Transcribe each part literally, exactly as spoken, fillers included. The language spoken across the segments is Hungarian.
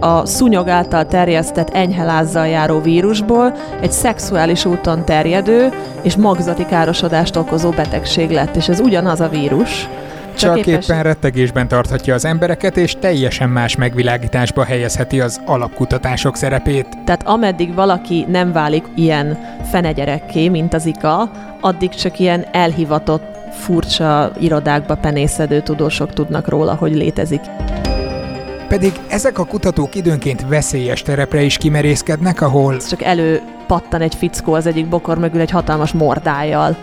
a szúnyog által terjesztett enyhe lázzal járó vírusból egy szexuális úton terjedő és magzati károsodást okozó betegség lett, és ez ugyanaz a vírus. Csak képes... éppen rettegésben tarthatja az embereket, és teljesen más megvilágításba helyezheti az alapkutatások szerepét. Tehát ameddig valaki nem válik ilyen fenegyerekké, mint az Zika, addig csak ilyen elhivatott, furcsa irodákba penészedő tudósok tudnak róla, hogy létezik. Pedig ezek a kutatók időnként veszélyes terepre is kimerészkednek, ahol... Csak elő pattan egy fickó az egyik bokor mögül egy hatalmas mordájjal.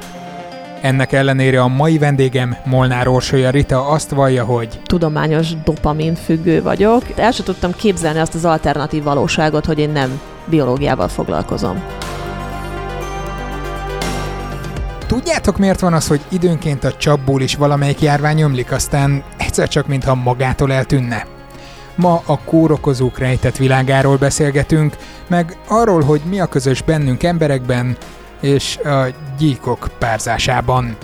Ennek ellenére a mai vendégem, Molnár Orsolya Rita azt vallja, hogy tudományos dopamin függő vagyok. El sem tudtam képzelni azt az alternatív valóságot, hogy én nem biológiával foglalkozom. Tudjátok, miért van az, hogy időnként a csapból is valamelyik járvány ömlik, aztán egyszer csak mintha magától eltűnne? Ma a kórokozók rejtett világáról beszélgetünk, meg arról, hogy mi a közös bennünk emberekben, és a gyíkok párzásában.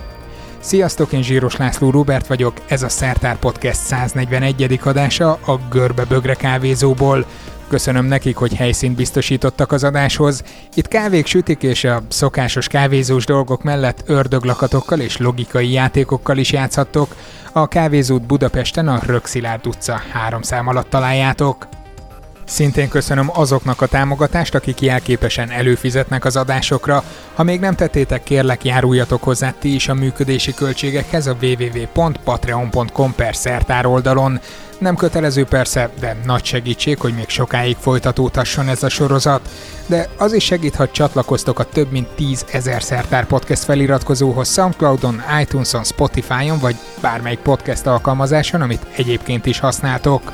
Sziasztok, én Zsíros László Róbert vagyok, ez a Szertár Podcast száznegyvenegyedik adása a Görbe Bögre kávézóból. Köszönöm nekik, hogy helyszínt biztosítottak az adáshoz. Itt kávék sütik, és a szokásos kávézós dolgok mellett ördöglakatokkal és logikai játékokkal is játszhattok. A kávézót Budapesten a Rökszilárd utca három szám alatt találjátok. Szintén köszönöm azoknak a támogatást, akik jelképesen előfizetnek az adásokra. Ha még nem tettétek, kérlek, járuljatok hozzá ti is a működési költségekhez a double-u double-u double-u pont patreon pont com per szertár oldalon. Nem kötelező persze, de nagy segítség, hogy még sokáig folytatódhasson ez a sorozat. De az is segít, ha csatlakoztok a több mint tízezer Szertár Podcast feliratkozóhoz SoundCloudon, iTunes-on, Spotify-on vagy bármelyik podcast alkalmazáson, amit egyébként is használtok.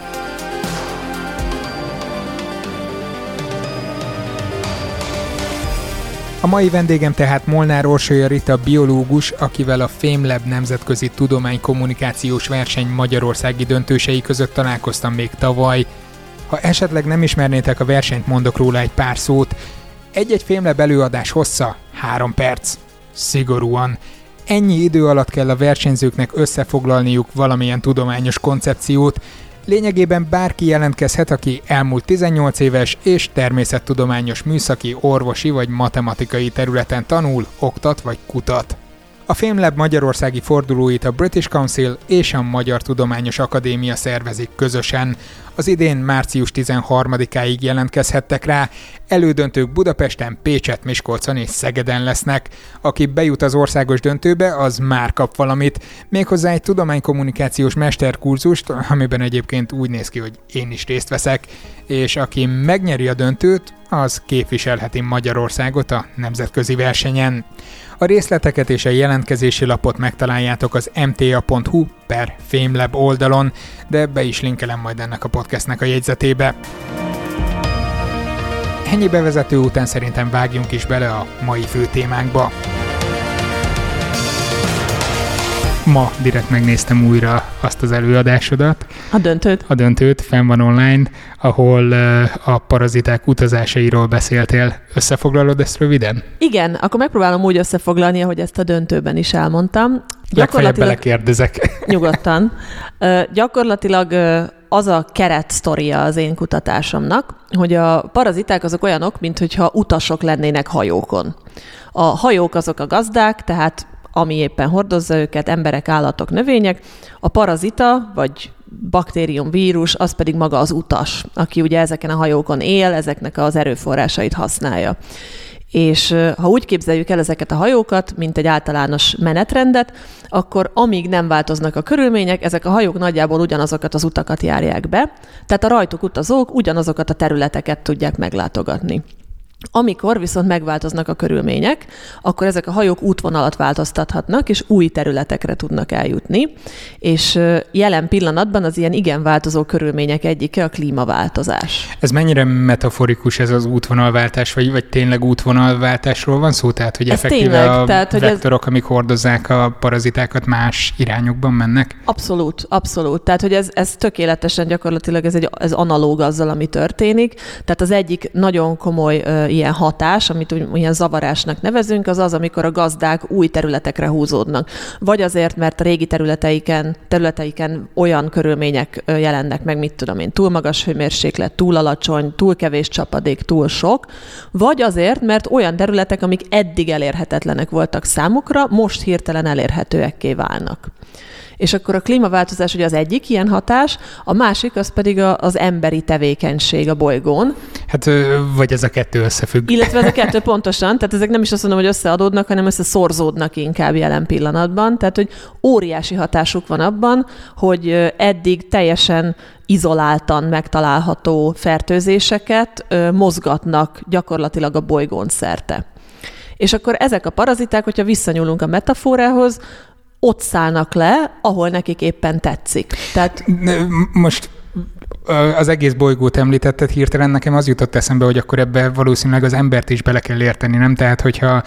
A mai vendégem tehát Molnár Orsolya Rita biológus, akivel a FameLab nemzetközi tudománykommunikációs verseny magyarországi döntősei között találkoztam még tavaly. Ha esetleg nem ismernétek a versenyt, mondok róla egy pár szót. Egy-egy FameLab előadás hossza három perc. Szigorúan. Ennyi idő alatt kell a versenyzőknek összefoglalniuk valamilyen tudományos koncepciót. Lényegében bárki jelentkezhet, aki elmúlt tizennyolc éves és természettudományos, műszaki, orvosi vagy matematikai területen tanul, oktat vagy kutat. A FameLab magyarországi fordulóit a British Council és a Magyar Tudományos Akadémia szervezik közösen. Az idén március tizenharmadikáig jelentkezhettek rá, elődöntők Budapesten, Pécsett, Miskolcon és Szegeden lesznek. Aki bejut az országos döntőbe, az már kap valamit, méghozzá egy tudománykommunikációs mesterkurzust, amiben egyébként úgy néz ki, hogy én is részt veszek, és aki megnyeri a döntőt, az képviselheti Magyarországot a nemzetközi versenyen. A részleteket és a jelentkezési lapot megtaláljátok az mta.hu per FameLab oldalon, de be is linkelem majd ennek a podcastnek a jegyzetébe. Ennyi bevezető után szerintem vágjunk is bele a mai fő témánkba. Ma direkt megnéztem újra azt az előadásodat. A döntőt. A döntőt, fenn van online, ahol a paraziták utazásairól beszéltél. Összefoglalod ezt röviden? Igen, akkor megpróbálom úgy összefoglalni, ahogy ezt a döntőben is elmondtam. Legfeljebb belekérdezek. Nyugodtan. Gyakorlatilag az a keret sztoria az én kutatásomnak, hogy a paraziták azok olyanok, mint hogyha utasok lennének hajókon. A hajók azok a gazdák, tehát ami éppen hordozza őket, emberek, állatok, növények. A parazita, vagy baktérium, vírus, az pedig maga az utas, aki ugye ezeken a hajókon él, ezeknek az erőforrásait használja. És ha úgy képzeljük el ezeket a hajókat, mint egy általános menetrendet, akkor amíg nem változnak a körülmények, ezek a hajók nagyjából ugyanazokat az utakat járják be, tehát a rajtuk utazók ugyanazokat a területeket tudják meglátogatni. Amikor viszont megváltoznak a körülmények, akkor ezek a hajók útvonalat változtathatnak, és új területekre tudnak eljutni, és jelen pillanatban az ilyen igen változó körülmények egyike a klímaváltozás. Ez mennyire metaforikus ez az útvonalváltás, vagy, vagy tényleg útvonalváltásról van szó? Tehát, hogy ez effektíve tényleg, a tehát, hogy vektorok, ez... amik hordozzák a parazitákat, más irányokban mennek? Abszolút, abszolút. Tehát, hogy ez, ez tökéletesen gyakorlatilag ez, egy, ez analóg azzal, ami történik. Tehát az egyik nagyon komoly ilyen hatás, amit úgy, olyan zavarásnak nevezünk, az az, amikor a gazdák új területekre húzódnak. Vagy azért, mert a régi területeiken, területeiken olyan körülmények jelennek meg, mit tudom én, túl magas hőmérséklet, túl alacsony, túl kevés csapadék, túl sok, vagy azért, mert olyan területek, amik eddig elérhetetlenek voltak számukra, most hirtelen elérhetőekké válnak. És akkor a klímaváltozás ugye az egyik ilyen hatás, a másik az pedig a, az emberi tevékenység a bolygón. Hát vagy ez a kettő összefügg. Illetve ez a kettő pontosan, tehát ezek nem is azt mondom, hogy összeadódnak, hanem összeszorzódnak inkább jelen pillanatban. Tehát, hogy óriási hatásuk van abban, hogy eddig teljesen izoláltan megtalálható fertőzéseket mozgatnak gyakorlatilag a bolygón szerte. És akkor ezek a paraziták, hogyha visszanyúlunk a metaforához, ott szállnak le, ahol nekik éppen tetszik. Tehát... Most az egész bolygót említetted hirtelen, nekem az jutott eszembe, hogy akkor ebbe valószínűleg az embert is bele kell érteni, nem? Tehát, hogyha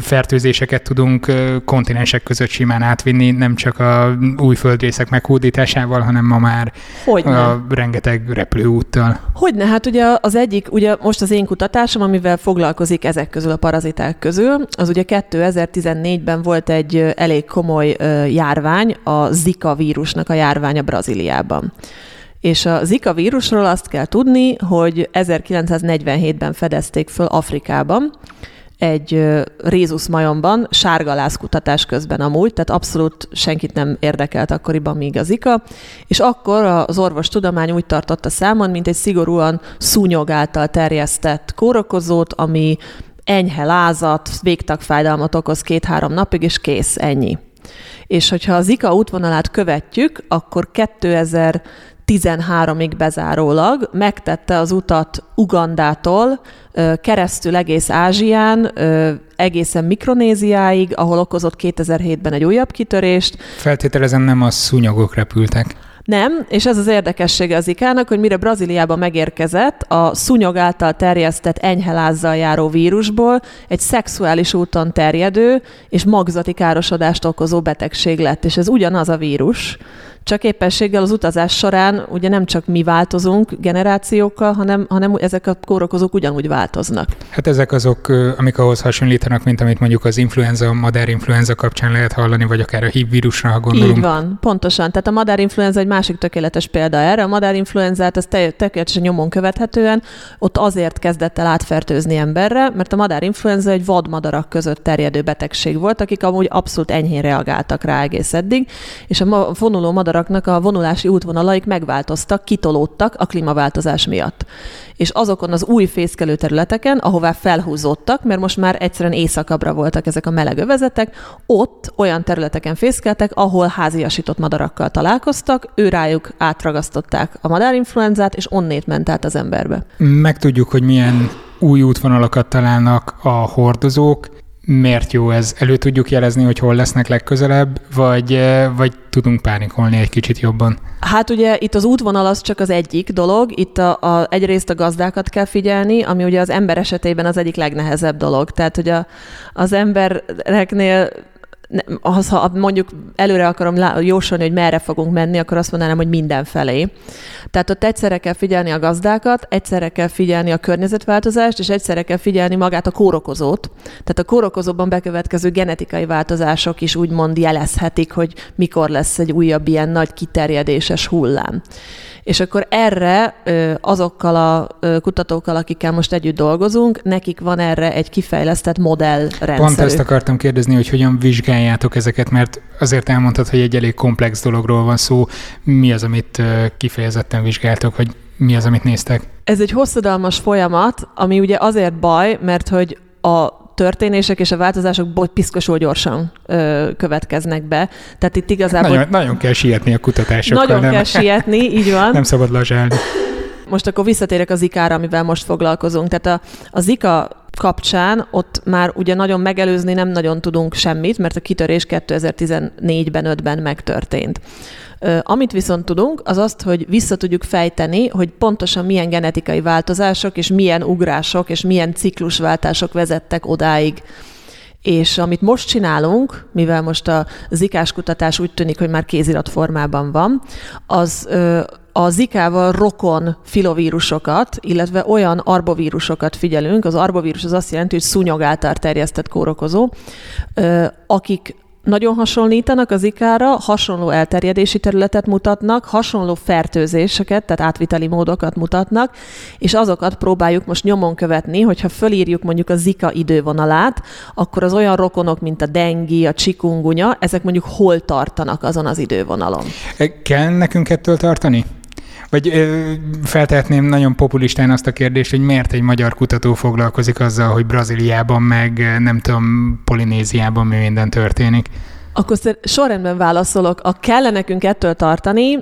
fertőzéseket tudunk kontinensek között simán átvinni, nem csak a új földrészek meghódításával, hanem ma már Hogyne. a rengeteg repülőúttal. Hogyne, hát ugye az egyik, ugye most az én kutatásom, amivel foglalkozik ezek közül, a paraziták közül, az ugye kétezer-tizennégyben volt egy elég komoly járvány, a Zika vírusnak a járványa Brazíliában. És a Zika vírusról azt kell tudni, hogy ezerkilencszáznegyvenhétben fedezték föl Afrikában, egy rézuszmajomban, sárgaláz kutatás közben amúgy, tehát abszolút senkit nem érdekelt akkoriban még a Zika, és akkor az orvostudomány úgy tartotta számon, mint egy szigorúan szúnyog által terjesztett kórokozót, ami enyhe lázat, végtagfájdalmat okoz két-három napig, és kész, ennyi. És hogyha a Zika útvonalát követjük, akkor kétezer-tizenháromig bezárólag megtette az utat Ugandától keresztül egész Ázsián, egészen Mikronéziáig, ahol okozott kétezer-hétben egy újabb kitörést. Feltételezem, nem a szúnyogok repültek. Nem, és ez az érdekessége az ikának, hogy mire Brazíliába megérkezett, a szúnyog által terjesztett enyhe lázzal járó vírusból egy szexuális úton terjedő és magzati károsodást okozó betegség lett, és ez ugyanaz a vírus. Csak éppenséggel az utazás során ugye nem csak mi változunk generációkkal, hanem, hanem ezek a kórokozók ugyanúgy változnak. Hát ezek azok, amik ahhoz hasonlítanak, mint amit mondjuk az influenza, a madárinfluenza kapcsán lehet hallani, vagy akár a hív vírusra, ha gondolunk. Így van, pontosan. Tehát a madárinfluenza egy másik tökéletes példa erre. A madárinfluenzát az tökéletesen nyomon követhetően ott azért kezdett el átfertőzni emberre, mert a madárinfluenza egy vadmadarak között terjedő betegség volt, akik amúgy abszolút enyhén reagáltak rá egész eddig, és a vonuló madár a vonulási útvonalaik megváltoztak, kitolódtak a klímaváltozás miatt. És azokon az új fészkelő területeken, ahová felhúzódtak, mert most már egyszerűen északabbra voltak ezek a meleg övezetek, ott olyan területeken fészkeltek, ahol háziasított madarakkal találkoztak, ő rájuk átragasztották a madárinfluenzát, és onnét ment át az emberbe. Megtudjuk, hogy milyen új útvonalakat találnak a hordozók. Miért jó ez? Elő tudjuk jelezni, hogy hol lesznek legközelebb, vagy, vagy tudunk pánikolni egy kicsit jobban? Hát ugye itt az útvonal az csak az egyik dolog, itt a, a, egyrészt a gazdákat kell figyelni, ami ugye az ember esetében az egyik legnehezebb dolog. Tehát, hogy a, az embereknél az, ha mondjuk előre akarom jósolni, hogy merre fogunk menni, akkor azt mondanám, hogy mindenfelé. Tehát ott egyszerre kell figyelni a gazdákat, egyszerre kell figyelni a környezetváltozást, és egyszerre kell figyelni magát a kórokozót. Tehát a kórokozóban bekövetkező genetikai változások is úgymond jelezhetik, hogy mikor lesz egy újabb ilyen nagy kiterjedéses hullám. És akkor erre azokkal a kutatókkal, akikkel most együtt dolgozunk, nekik van erre egy kifejlesztett modellrendszerük. Pont ezt akartam kérdezni, hogy hogyan vizsgáljátok ezeket, mert azért elmondtad, hogy egy elég komplex dologról van szó. Mi az, amit kifejezetten vizsgáltok, vagy mi az, amit néztek? Ez egy hosszadalmas folyamat, ami ugye azért baj, mert hogy a történések és a változások piszkosul gyorsan ö, következnek be. Tehát itt igazából... Nagyon, nagyon kell sietni a kutatásokkal. Nagyon nem? kell sietni, így van. Nem szabad lazsálni. Most akkor visszatérek a Zikára, amivel most foglalkozunk. Tehát a, a Zika kapcsán ott már ugye nagyon megelőzni nem nagyon tudunk semmit, mert a kitörés kétezer-tizennégyben, ötben megtörtént. Amit viszont tudunk, az azt, hogy vissza tudjuk fejteni, hogy pontosan milyen genetikai változások, és milyen ugrások, és milyen ciklusváltások vezettek odáig. És amit most csinálunk, mivel most a zikás kutatás úgy tűnik, hogy már kézirat formában van, az a zikával rokon filovírusokat, illetve olyan arbovírusokat figyelünk. Az arbovírus az azt jelenti, hogy szúnyog által terjesztett kórokozó, akik nagyon hasonlítanak a zikára, hasonló elterjedési területet mutatnak, hasonló fertőzéseket, tehát átviteli módokat mutatnak, és azokat próbáljuk most nyomon követni, hogyha fölírjuk mondjuk a zika idővonalát, akkor az olyan rokonok, mint a dengi, a csikungunya, ezek mondjuk hol tartanak azon az idővonalon. Kell nekünk ettől tartani? Vagy feltehetném nagyon populistán azt a kérdést, hogy miért egy magyar kutató foglalkozik azzal, hogy Brazíliában meg nem tudom, Polinéziában mi minden történik? Akkor sorrendben válaszolok. A kell nekünk ettől tartani,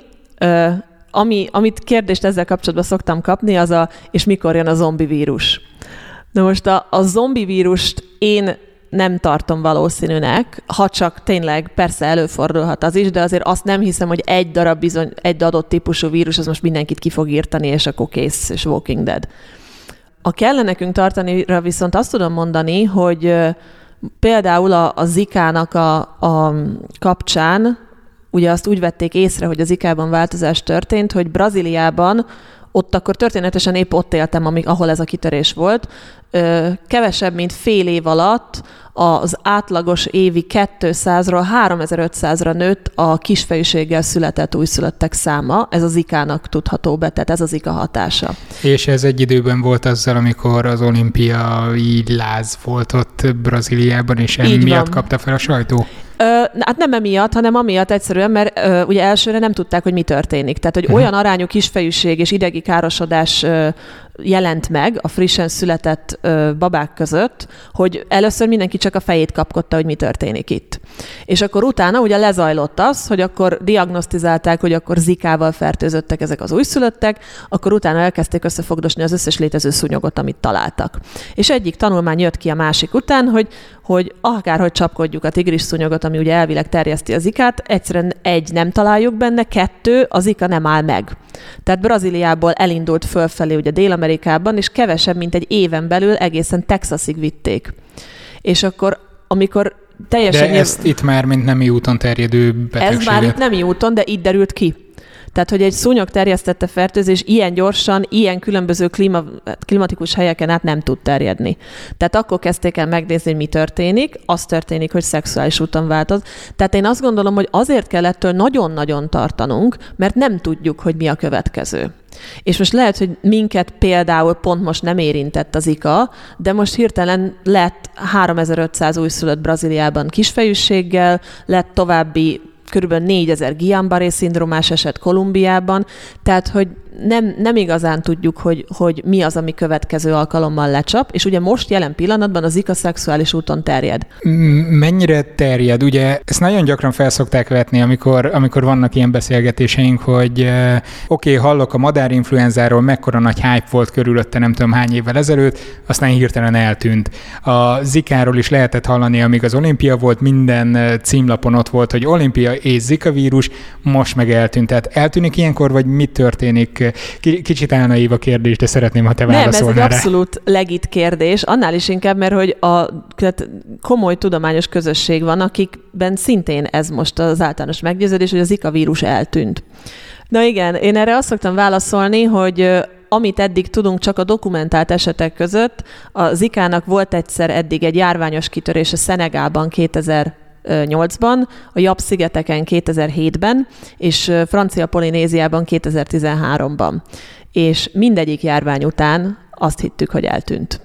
ami, amit kérdést ezzel kapcsolatban szoktam kapni, az a, és mikor jön a zombi vírus. Na most a, a zombi vírust én nem tartom valószínűnek, ha csak tényleg persze előfordulhat az is, de azért azt nem hiszem, hogy egy darab bizony, egy adott típusú vírus, az most mindenkit ki fog írtani, és akkor kész, és Walking Dead. A kellene nekünk tartanira viszont azt tudom mondani, hogy például a, a zikának a, a kapcsán, ugye azt úgy vették észre, hogy a zikában változás történt, hogy Brazíliában ott akkor történetesen épp ott éltem, amik, ahol ez a kitörés volt. Kevesebb, mint fél év alatt az átlagos évi kétszázról háromezer-ötszázra nőtt a kisfejűséggel született újszülöttek száma. Ez a zikának tudható be, tehát ez a zika hatása. És ez egy időben volt azzal, amikor az olimpiai láz volt ott Brazíliában, és emiatt kapta fel a sajtó? Ö, hát nem emiatt, hanem amiatt egyszerűen, mert ö, ugye elsőre nem tudták, hogy mi történik. Tehát, hogy olyan arányú kisfejűség és idegi károsodás ö, jelent meg a frissen született ö, babák között, hogy először mindenki csak a fejét kapkodta, hogy mi történik itt. És akkor utána ugye lezajlott az, hogy akkor diagnosztizálták, hogy akkor zikával fertőzöttek ezek az újszülöttek, akkor utána elkezdték összefogdosni az összes létező szúnyogot, amit találtak. És egyik tanulmány jött ki a másik után, hogy, hogy akárhogy csapkodjuk a tigris szúnyogot, ami ugye elvileg terjeszti a zikát, egyszerűen egy, nem találjuk benne, kettő, a zika nem áll meg. Tehát Brazíliából elindult fölfelé ugye Dél-Amerikában, és kevesebb, mint egy éven belül egészen Texasig vitték. És akkor, amikor teljesen... De ezt itt már, mint nemi úton terjedő betegséget. Ez már itt nemi úton, de így derült ki. Tehát, hogy egy szúnyog terjesztette fertőzés ilyen gyorsan, ilyen különböző klíma, klimatikus helyeken át nem tud terjedni. Tehát akkor kezdték el megnézni, mi történik. Az történik, hogy szexuális úton változ. Tehát én azt gondolom, hogy azért kell ettől nagyon-nagyon tartanunk, mert nem tudjuk, hogy mi a következő. És most lehet, hogy minket például pont most nem érintett az zika, de most hirtelen lett háromezer-ötszáz újszülött Brazíliában kisfejűséggel, lett további kb. négyezer Guillain-Barré-szindrómás eset Kolumbiában, tehát hogy nem, nem igazán tudjuk, hogy, hogy mi az, ami következő alkalommal lecsap, és ugye most jelen pillanatban a zika szexuális úton terjed. Mennyire terjed? Ugye ezt nagyon gyakran felszokták vetni, amikor, amikor vannak ilyen beszélgetéseink, hogy oké, okay, hallok a madárinfluenzáról, mekkora nagy hype volt körülötte, nem tudom hány évvel ezelőtt, aztán hirtelen eltűnt. A zikáról is lehetett hallani, amíg az olimpia volt, minden címlapon ott volt, hogy olimpia és zika vírus, most meg eltűnt. Tehát eltűnik ilyenkor, vagy mi történik? Kicsit álnaív a kérdés, de szeretném, ha te válaszolnál rá. Nem, ez egy abszolút legit kérdés, annál is inkább, mert hogy a tehát komoly tudományos közösség van, akikben szintén ez most az általános meggyőződés, hogy a zika vírus eltűnt. Na igen, én erre azt szoktam válaszolni, hogy amit eddig tudunk csak a dokumentált esetek között, a zikának volt egyszer eddig egy járványos kitörés a Szenegában kétezer-nyolcban, a Jap-szigeteken kétezer-hétben, és Francia Polinéziában kétezer-tizenháromban. És mindegyik járvány után azt hittük, hogy eltűnt.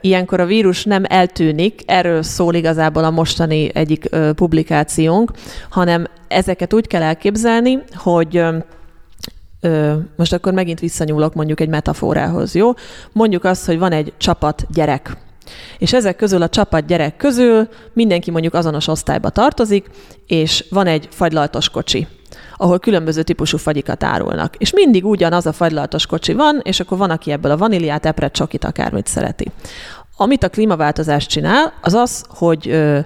Ilyenkor a vírus nem eltűnik, erről szól igazából a mostani egyik publikációnk, hanem ezeket úgy kell elképzelni, hogy most akkor megint visszanyúlok mondjuk egy metaforához, jó? Mondjuk azt, hogy van egy csapat gyerek. És ezek közül a csapat gyerek közül mindenki mondjuk azonos osztályba tartozik, és van egy fagylaltos kocsi, ahol különböző típusú fagyikat árulnak. És mindig ugyanaz a fagylaltos kocsi van, és akkor van, aki ebből a vaníliát, epret, csokit, akármit szereti. Amit a klímaváltozás csinál, az az, hogy ö,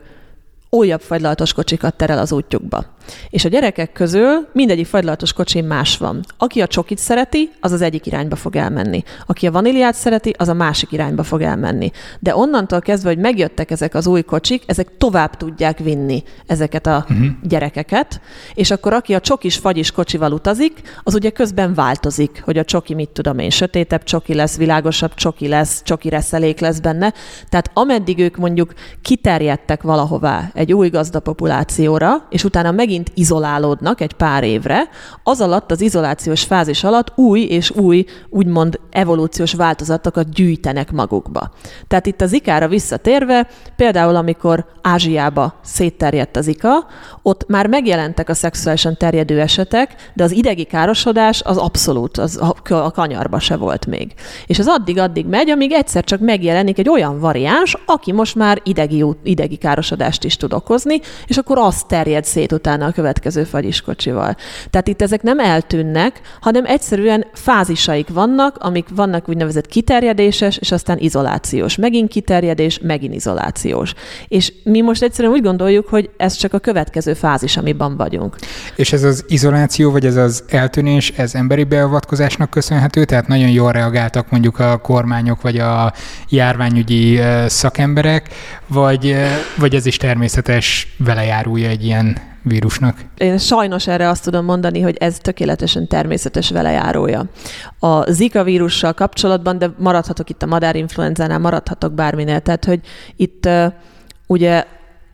újabb fagylaltos kocsikat terel az útjukba. És a gyerekek közül mindegyik fagylaltos kocsin más van. Aki a csokit szereti, az az egyik irányba fog elmenni. Aki a vaníliát szereti, az a másik irányba fog elmenni. De onnantól kezdve, hogy megjöttek ezek az új kocsik, ezek tovább tudják vinni ezeket a uh-huh. gyerekeket, és akkor aki a csokis fagyis kocsival utazik, az ugye közben változik, hogy a csoki mit tudom én, sötétebb csoki lesz, világosabb csoki lesz, csoki reszelék lesz benne. Tehát ameddig ők mondjuk kiterjedtek valahová egy új gazdapopulációra, és utána megint izolálódnak egy pár évre, az alatt, az izolációs fázis alatt új és új, úgymond evolúciós változatokat gyűjtenek magukba. Tehát itt az ikára visszatérve, például amikor Ázsiába szétterjedt az ika, ott már megjelentek a szexuálisan terjedő esetek, de az idegi károsodás az abszolút, az a kanyarba se volt még. És az addig-addig megy, amíg egyszer csak megjelenik egy olyan variáns, aki most már idegi, idegi károsodást is tud okozni, és akkor az terjed szét utána a következő fagyiskocsival. Tehát itt ezek nem eltűnnek, hanem egyszerűen fázisaik vannak, amik vannak úgynevezett kiterjedéses, és aztán izolációs. Megint kiterjedés, megint izolációs. És mi most egyszerűen úgy gondoljuk, hogy ez csak a következő fázis, amiben vagyunk. És ez az izoláció, vagy ez az eltűnés, ez emberi beavatkozásnak köszönhető? Tehát nagyon jól reagáltak mondjuk a kormányok, vagy a járványügyi szakemberek, vagy, vagy ez is természetes velejárulja egy ilyen vírusnak? Én sajnos erre azt tudom mondani, hogy ez tökéletesen természetes velejárója. A Zika vírussal kapcsolatban, de maradhatok itt a madárinfluenzánál, maradhatok bárminél. Tehát, hogy itt uh, ugye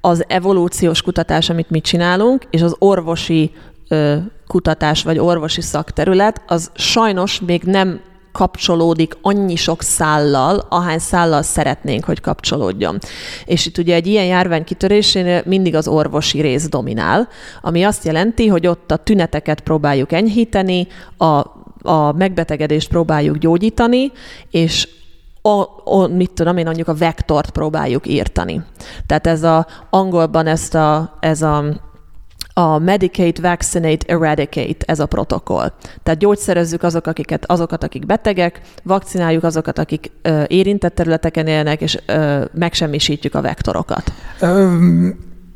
az evolúciós kutatás, amit mi csinálunk, és az orvosi uh, kutatás, vagy orvosi szakterület, az sajnos még nem kapcsolódik annyi sok szállal, ahány szállal szeretnénk, hogy kapcsolódjon. És itt ugye egy ilyen járvány kitörésénél mindig az orvosi rész dominál, ami azt jelenti, hogy ott a tüneteket próbáljuk enyhíteni, a, a megbetegedést próbáljuk gyógyítani, és A, a, mit tudom én, mondjuk a vektort próbáljuk írtani. Tehát ez a, angolban ezt a, ez a, a medicate, vaccinate, eradicate, ez a protokoll. Tehát gyógyszerezzük azok, akiket, azokat, akik betegek, vakcináljuk azokat, akik ö, érintett területeken élnek, és ö, megsemmisítjük a vektorokat.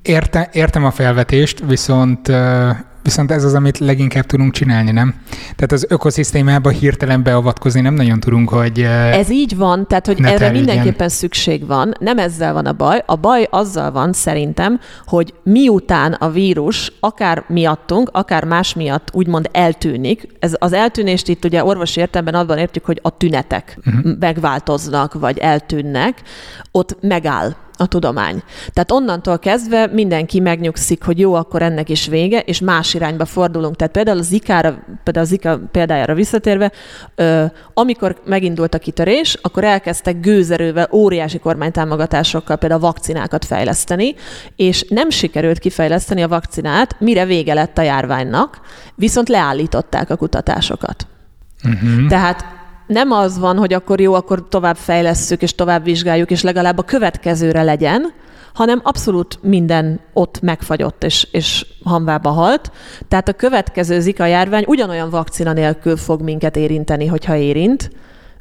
Érte, értem a felvetést, viszont... Ö... Viszont ez az, amit leginkább tudunk csinálni, nem? Tehát az ökoszisztémába hirtelen beavatkozni nem nagyon tudunk, hogy ez így van, tehát hogy erre mindenképpen szükség van. Nem ezzel van a baj. A baj azzal van szerintem, hogy miután a vírus akár miattunk, akár más miatt úgymond eltűnik, ez, az eltűnést itt ugye orvosi értelemben abban értjük, hogy a tünetek uh-huh. megváltoznak, vagy eltűnnek, ott megáll a tudomány. Tehát onnantól kezdve mindenki megnyugszik, hogy jó, akkor ennek is vége, és más irányba fordulunk. Tehát például a Zikára, például a Zika példájára visszatérve, ö, amikor megindult a kitörés, akkor elkezdtek gőzerővel, óriási kormánytámogatásokkal például vakcinákat fejleszteni, és nem sikerült kifejleszteni a vakcinát, mire vége lett a járványnak, viszont leállították a kutatásokat. Uh-huh. Tehát nem az van, hogy akkor jó, akkor tovább fejlesszük, és tovább vizsgáljuk, és legalább a következőre legyen, hanem abszolút minden ott megfagyott, és, és hamvába halt. Tehát a következő Zika járvány ugyanolyan vakcina nélkül fog minket érinteni, hogyha érint,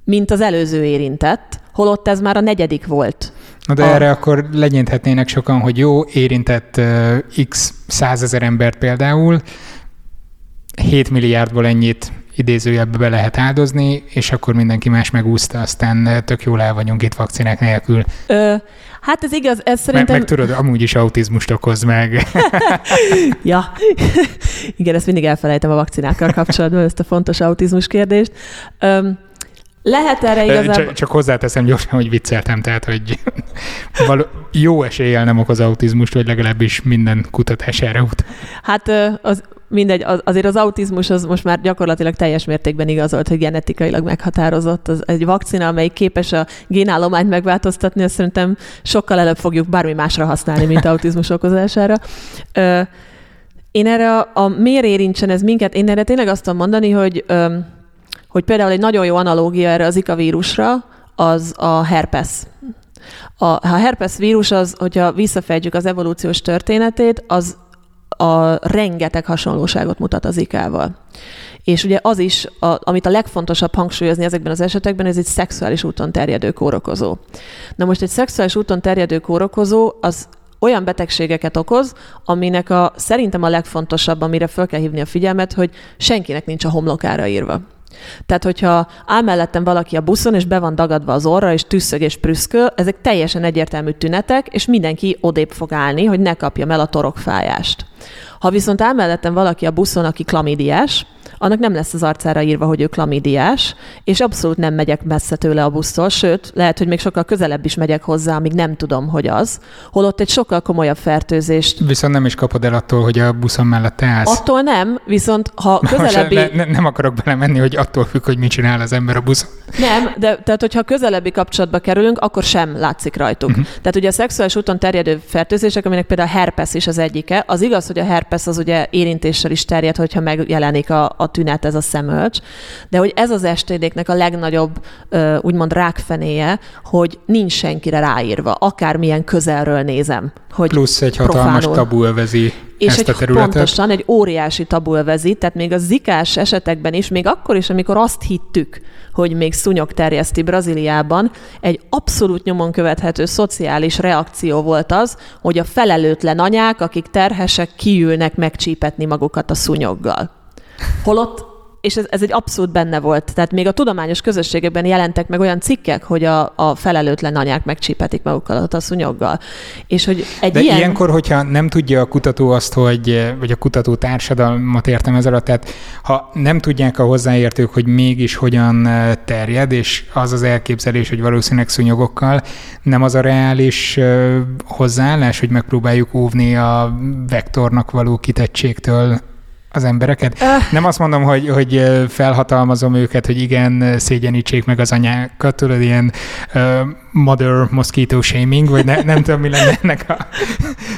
mint az előző érintett, holott ez már a negyedik volt. Na de a... erre akkor legyinthetnének sokan, hogy jó, érintett uh, x százezer embert például, hét milliárdból ennyit idézőjelbe be lehet áldozni, és akkor mindenki más megúszta, aztán tök jól el vagyunk itt vakcinák nélkül. Ö, hát ez igaz, ez szerintem... Meg, meg tudod, amúgy is autizmust okoz meg. Ja, igen, ezt mindig elfelejtem a vakcinákkal kapcsolatban, ezt a fontos autizmus kérdést. Öm, lehet erre igazából... Csak, csak hozzáteszem gyorsan, hogy vicceltem, tehát, hogy való, jó eséllyel nem okoz autizmust, vagy legalábbis minden kutatás erre utal. Hát az... Mindegy, az, azért az autizmus az most már gyakorlatilag teljes mértékben igazolt, hogy genetikailag meghatározott. Az egy vakcina, amelyik képes a génállományt megváltoztatni, azt szerintem sokkal előbb fogjuk bármi másra használni, mint autizmus okozására. Ö, én erre a, a miért érintsen ez minket, én erre tényleg azt tudom mondani, hogy, ö, hogy például egy nagyon jó analógia erre az Zika vírusra, az a herpesz. A, a herpesz vírus az, hogyha visszafejtjük az evolúciós történetét, az a rengeteg hasonlóságot mutat a zikával. És ugye az is, a, amit a legfontosabb hangsúlyozni ezekben az esetekben, ez egy szexuális úton terjedő kórokozó. Na most egy szexuális úton terjedő kórokozó, az olyan betegségeket okoz, aminek a, szerintem a legfontosabb, amire fel kell hívni a figyelmet, hogy senkinek nincs a homlokára írva. Tehát, hogyha áll mellettem valaki a buszon, és be van dagadva az orra, és tüsszög és prüszköl, ezek teljesen egyértelmű tünetek, és mindenki odébb fog állni, hogy ne kapjam el a torokfájást. Ha viszont áll mellettem valaki a buszon, aki klamídiás, annak nem lesz az arcára írva, hogy ő klamídiás, és abszolút nem megyek messze tőle a busztól, sőt, lehet, hogy még sokkal közelebb is megyek hozzá, amíg nem tudom, hogy az, holott egy sokkal komolyabb fertőzést... Viszont nem is kapod el attól, hogy a buszon mellett te állsz. Attól nem, viszont ha közelebbi... Ne, ne, nem akarok belemenni, hogy attól függ, hogy mit csinál az ember a buszon. Nem, de tehát, hogyha közelebbi kapcsolatba kerülünk, akkor sem látszik rajtuk. Uh-huh. Tehát ugye a szexuális úton terjedő fertőzések, aminek például a herpesz is az egyike, az igaz, hogy a herpesz az ugye érintéssel is terjed, hogyha megjelenik a, a tünet, ez a szemölcs, de hogy ez az es té dé-nek a legnagyobb úgymond rákfenéje, hogy nincs senkire ráírva, akármilyen közelről nézem. Hogy plusz egy hatalmas profánul. Tabu övezi és ezt egy, a területet. Pontosan egy óriási tabu övezi, tehát még a zikás esetekben is, még akkor is, amikor azt hittük, hogy még szúnyog terjeszti Brazíliában, egy abszolút nyomon követhető szociális reakció volt az, hogy a felelőtlen anyák, akik terhesek, kiülnek megcsípetni magukat a szúnyoggal. Holott, és ez, ez egy abszolút benne volt, tehát még a tudományos közösségekben jelentek meg olyan cikkek, hogy a, a felelőtlen anyák megcsípetik magukat a szúnyoggal. És hogy egy De ilyen... ilyenkor, hogyha nem tudja a kutató azt, hogy, vagy a kutató társadalmat értem ezzel, tehát ha nem tudják a hozzáértők, hogy mégis hogyan terjed, és az az elképzelés, hogy valószínűleg szúnyogokkal, nem az a reális hozzáállás, hogy megpróbáljuk óvni a vektornak való kitettségtől az embereket. Öh. Nem azt mondom, hogy, hogy felhatalmazom őket, hogy igen, szégyenítsék meg az anyákat, tudod, ilyen uh, mother mosquito shaming, vagy ne, nem tudom, mi lenne ennek a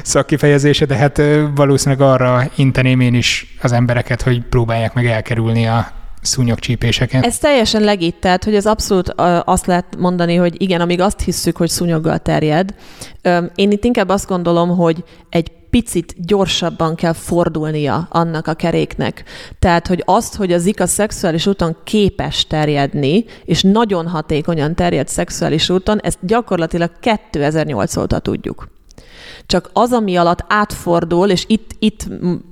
szakkifejezése, de hát valószínűleg arra inteném én is az embereket, hogy próbálják meg elkerülni a szúnyogcsípéseken. Ez teljesen legit, tehát, hogy ez abszolút azt lehet mondani, hogy igen, amíg azt hisszük, hogy szúnyoggal terjed. Én itt inkább azt gondolom, hogy egy picit gyorsabban kell fordulnia annak a keréknek. Tehát, hogy azt, hogy a zika szexuális úton képes terjedni, és nagyon hatékonyan terjed szexuális úton, ezt gyakorlatilag kétezer-nyolc óta tudjuk. Csak az, ami alatt átfordul, és itt, itt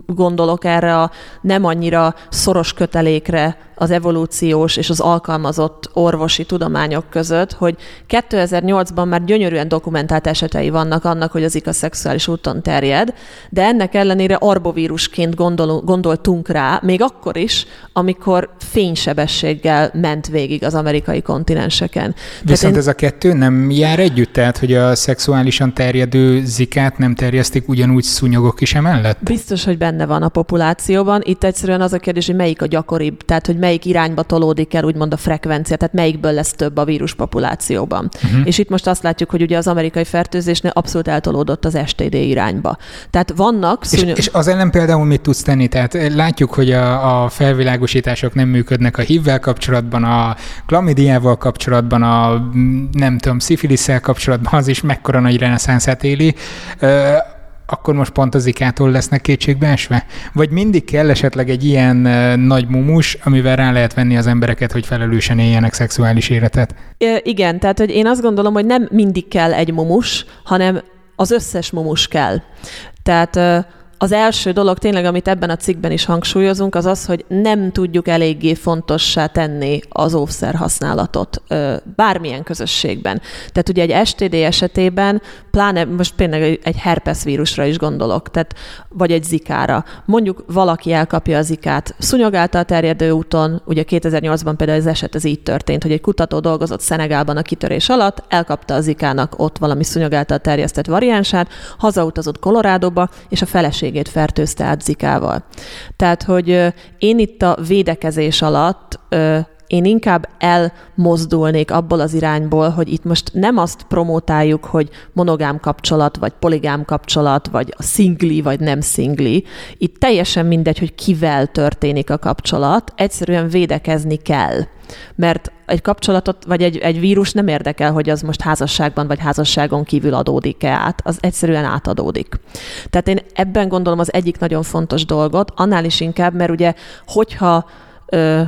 gondolok erre a nem annyira szoros kötelékre az evolúciós és az alkalmazott orvosi tudományok között, hogy kétezer-nyolcban már gyönyörűen dokumentált esetei vannak annak, hogy az ika szexuális úton terjed, de ennek ellenére arbovírusként gondol, gondoltunk rá, még akkor is, amikor fénysebességgel ment végig az amerikai kontinenseken. Viszont én... ez a kettő nem jár együtt, tehát hogy a szexuálisan terjedő zikát nem terjesztik ugyanúgy szúnyogok is emellett? Biztos, hogy benne van a populációban. Itt egyszerűen az a kérdés, hogy melyik a gyakoribb, tehát hogy melyik irányba tolódik el úgymond a frekvencia, tehát melyikből lesz több a vírus populációban. Uh-huh. És itt most azt látjuk, hogy ugye az amerikai fertőzésnél abszolút eltolódott az es té dé irányba. Tehát vannak szúnyog... És, és az ellen például mit tudsz tenni? Tehát látjuk, hogy a, a felvilágosítások nem működnek a hívvel kapcsolatban, a klamidiával kapcsolatban, a nem tudom, szifilisszel kapcsolatban, az is mekkora nagy reneszánszát éli. Ö, akkor most pont a zikától lesznek kétségbeesve? Vagy mindig kell esetleg egy ilyen e, nagy mumus, amivel rá lehet venni az embereket, hogy felelősen éljenek szexuális életet? É, igen, tehát hogy én azt gondolom, hogy nem mindig kell egy mumus, hanem az összes mumus kell. Tehát e, az első dolog tényleg, amit ebben a cikkben is hangsúlyozunk, az az, hogy nem tudjuk eléggé fontossá tenni az óvszer használatot bármilyen közösségben. Tehát ugye egy es té dé esetében, pláne most például egy herpeszvírusra is gondolok, tehát, vagy egy zikára. Mondjuk valaki elkapja a zikát szúnyog által terjedő úton, ugye kétezer-nyolcban például az eset ez így történt, hogy egy kutató dolgozott Szenegálban a kitörés alatt, elkapta a zikának ott valami szúnyog által terjesztett variánsát, hazautazott Colorádóba, és a feleség fertőzte át zikával. Tehát, hogy én itt a védekezés alatt én inkább elmozdulnék abból az irányból, hogy itt most nem azt promotáljuk, hogy monogám kapcsolat, vagy poligám kapcsolat, vagy szingli, vagy nem szingli. Itt teljesen mindegy, hogy kivel történik a kapcsolat, egyszerűen védekezni kell. Mert egy kapcsolatot, vagy egy, egy vírus nem érdekel, hogy az most házasságban, vagy házasságon kívül adódik-e át, az egyszerűen átadódik. Tehát én ebben gondolom az egyik nagyon fontos dolgot, annál is inkább, mert ugye, hogyha... Ö,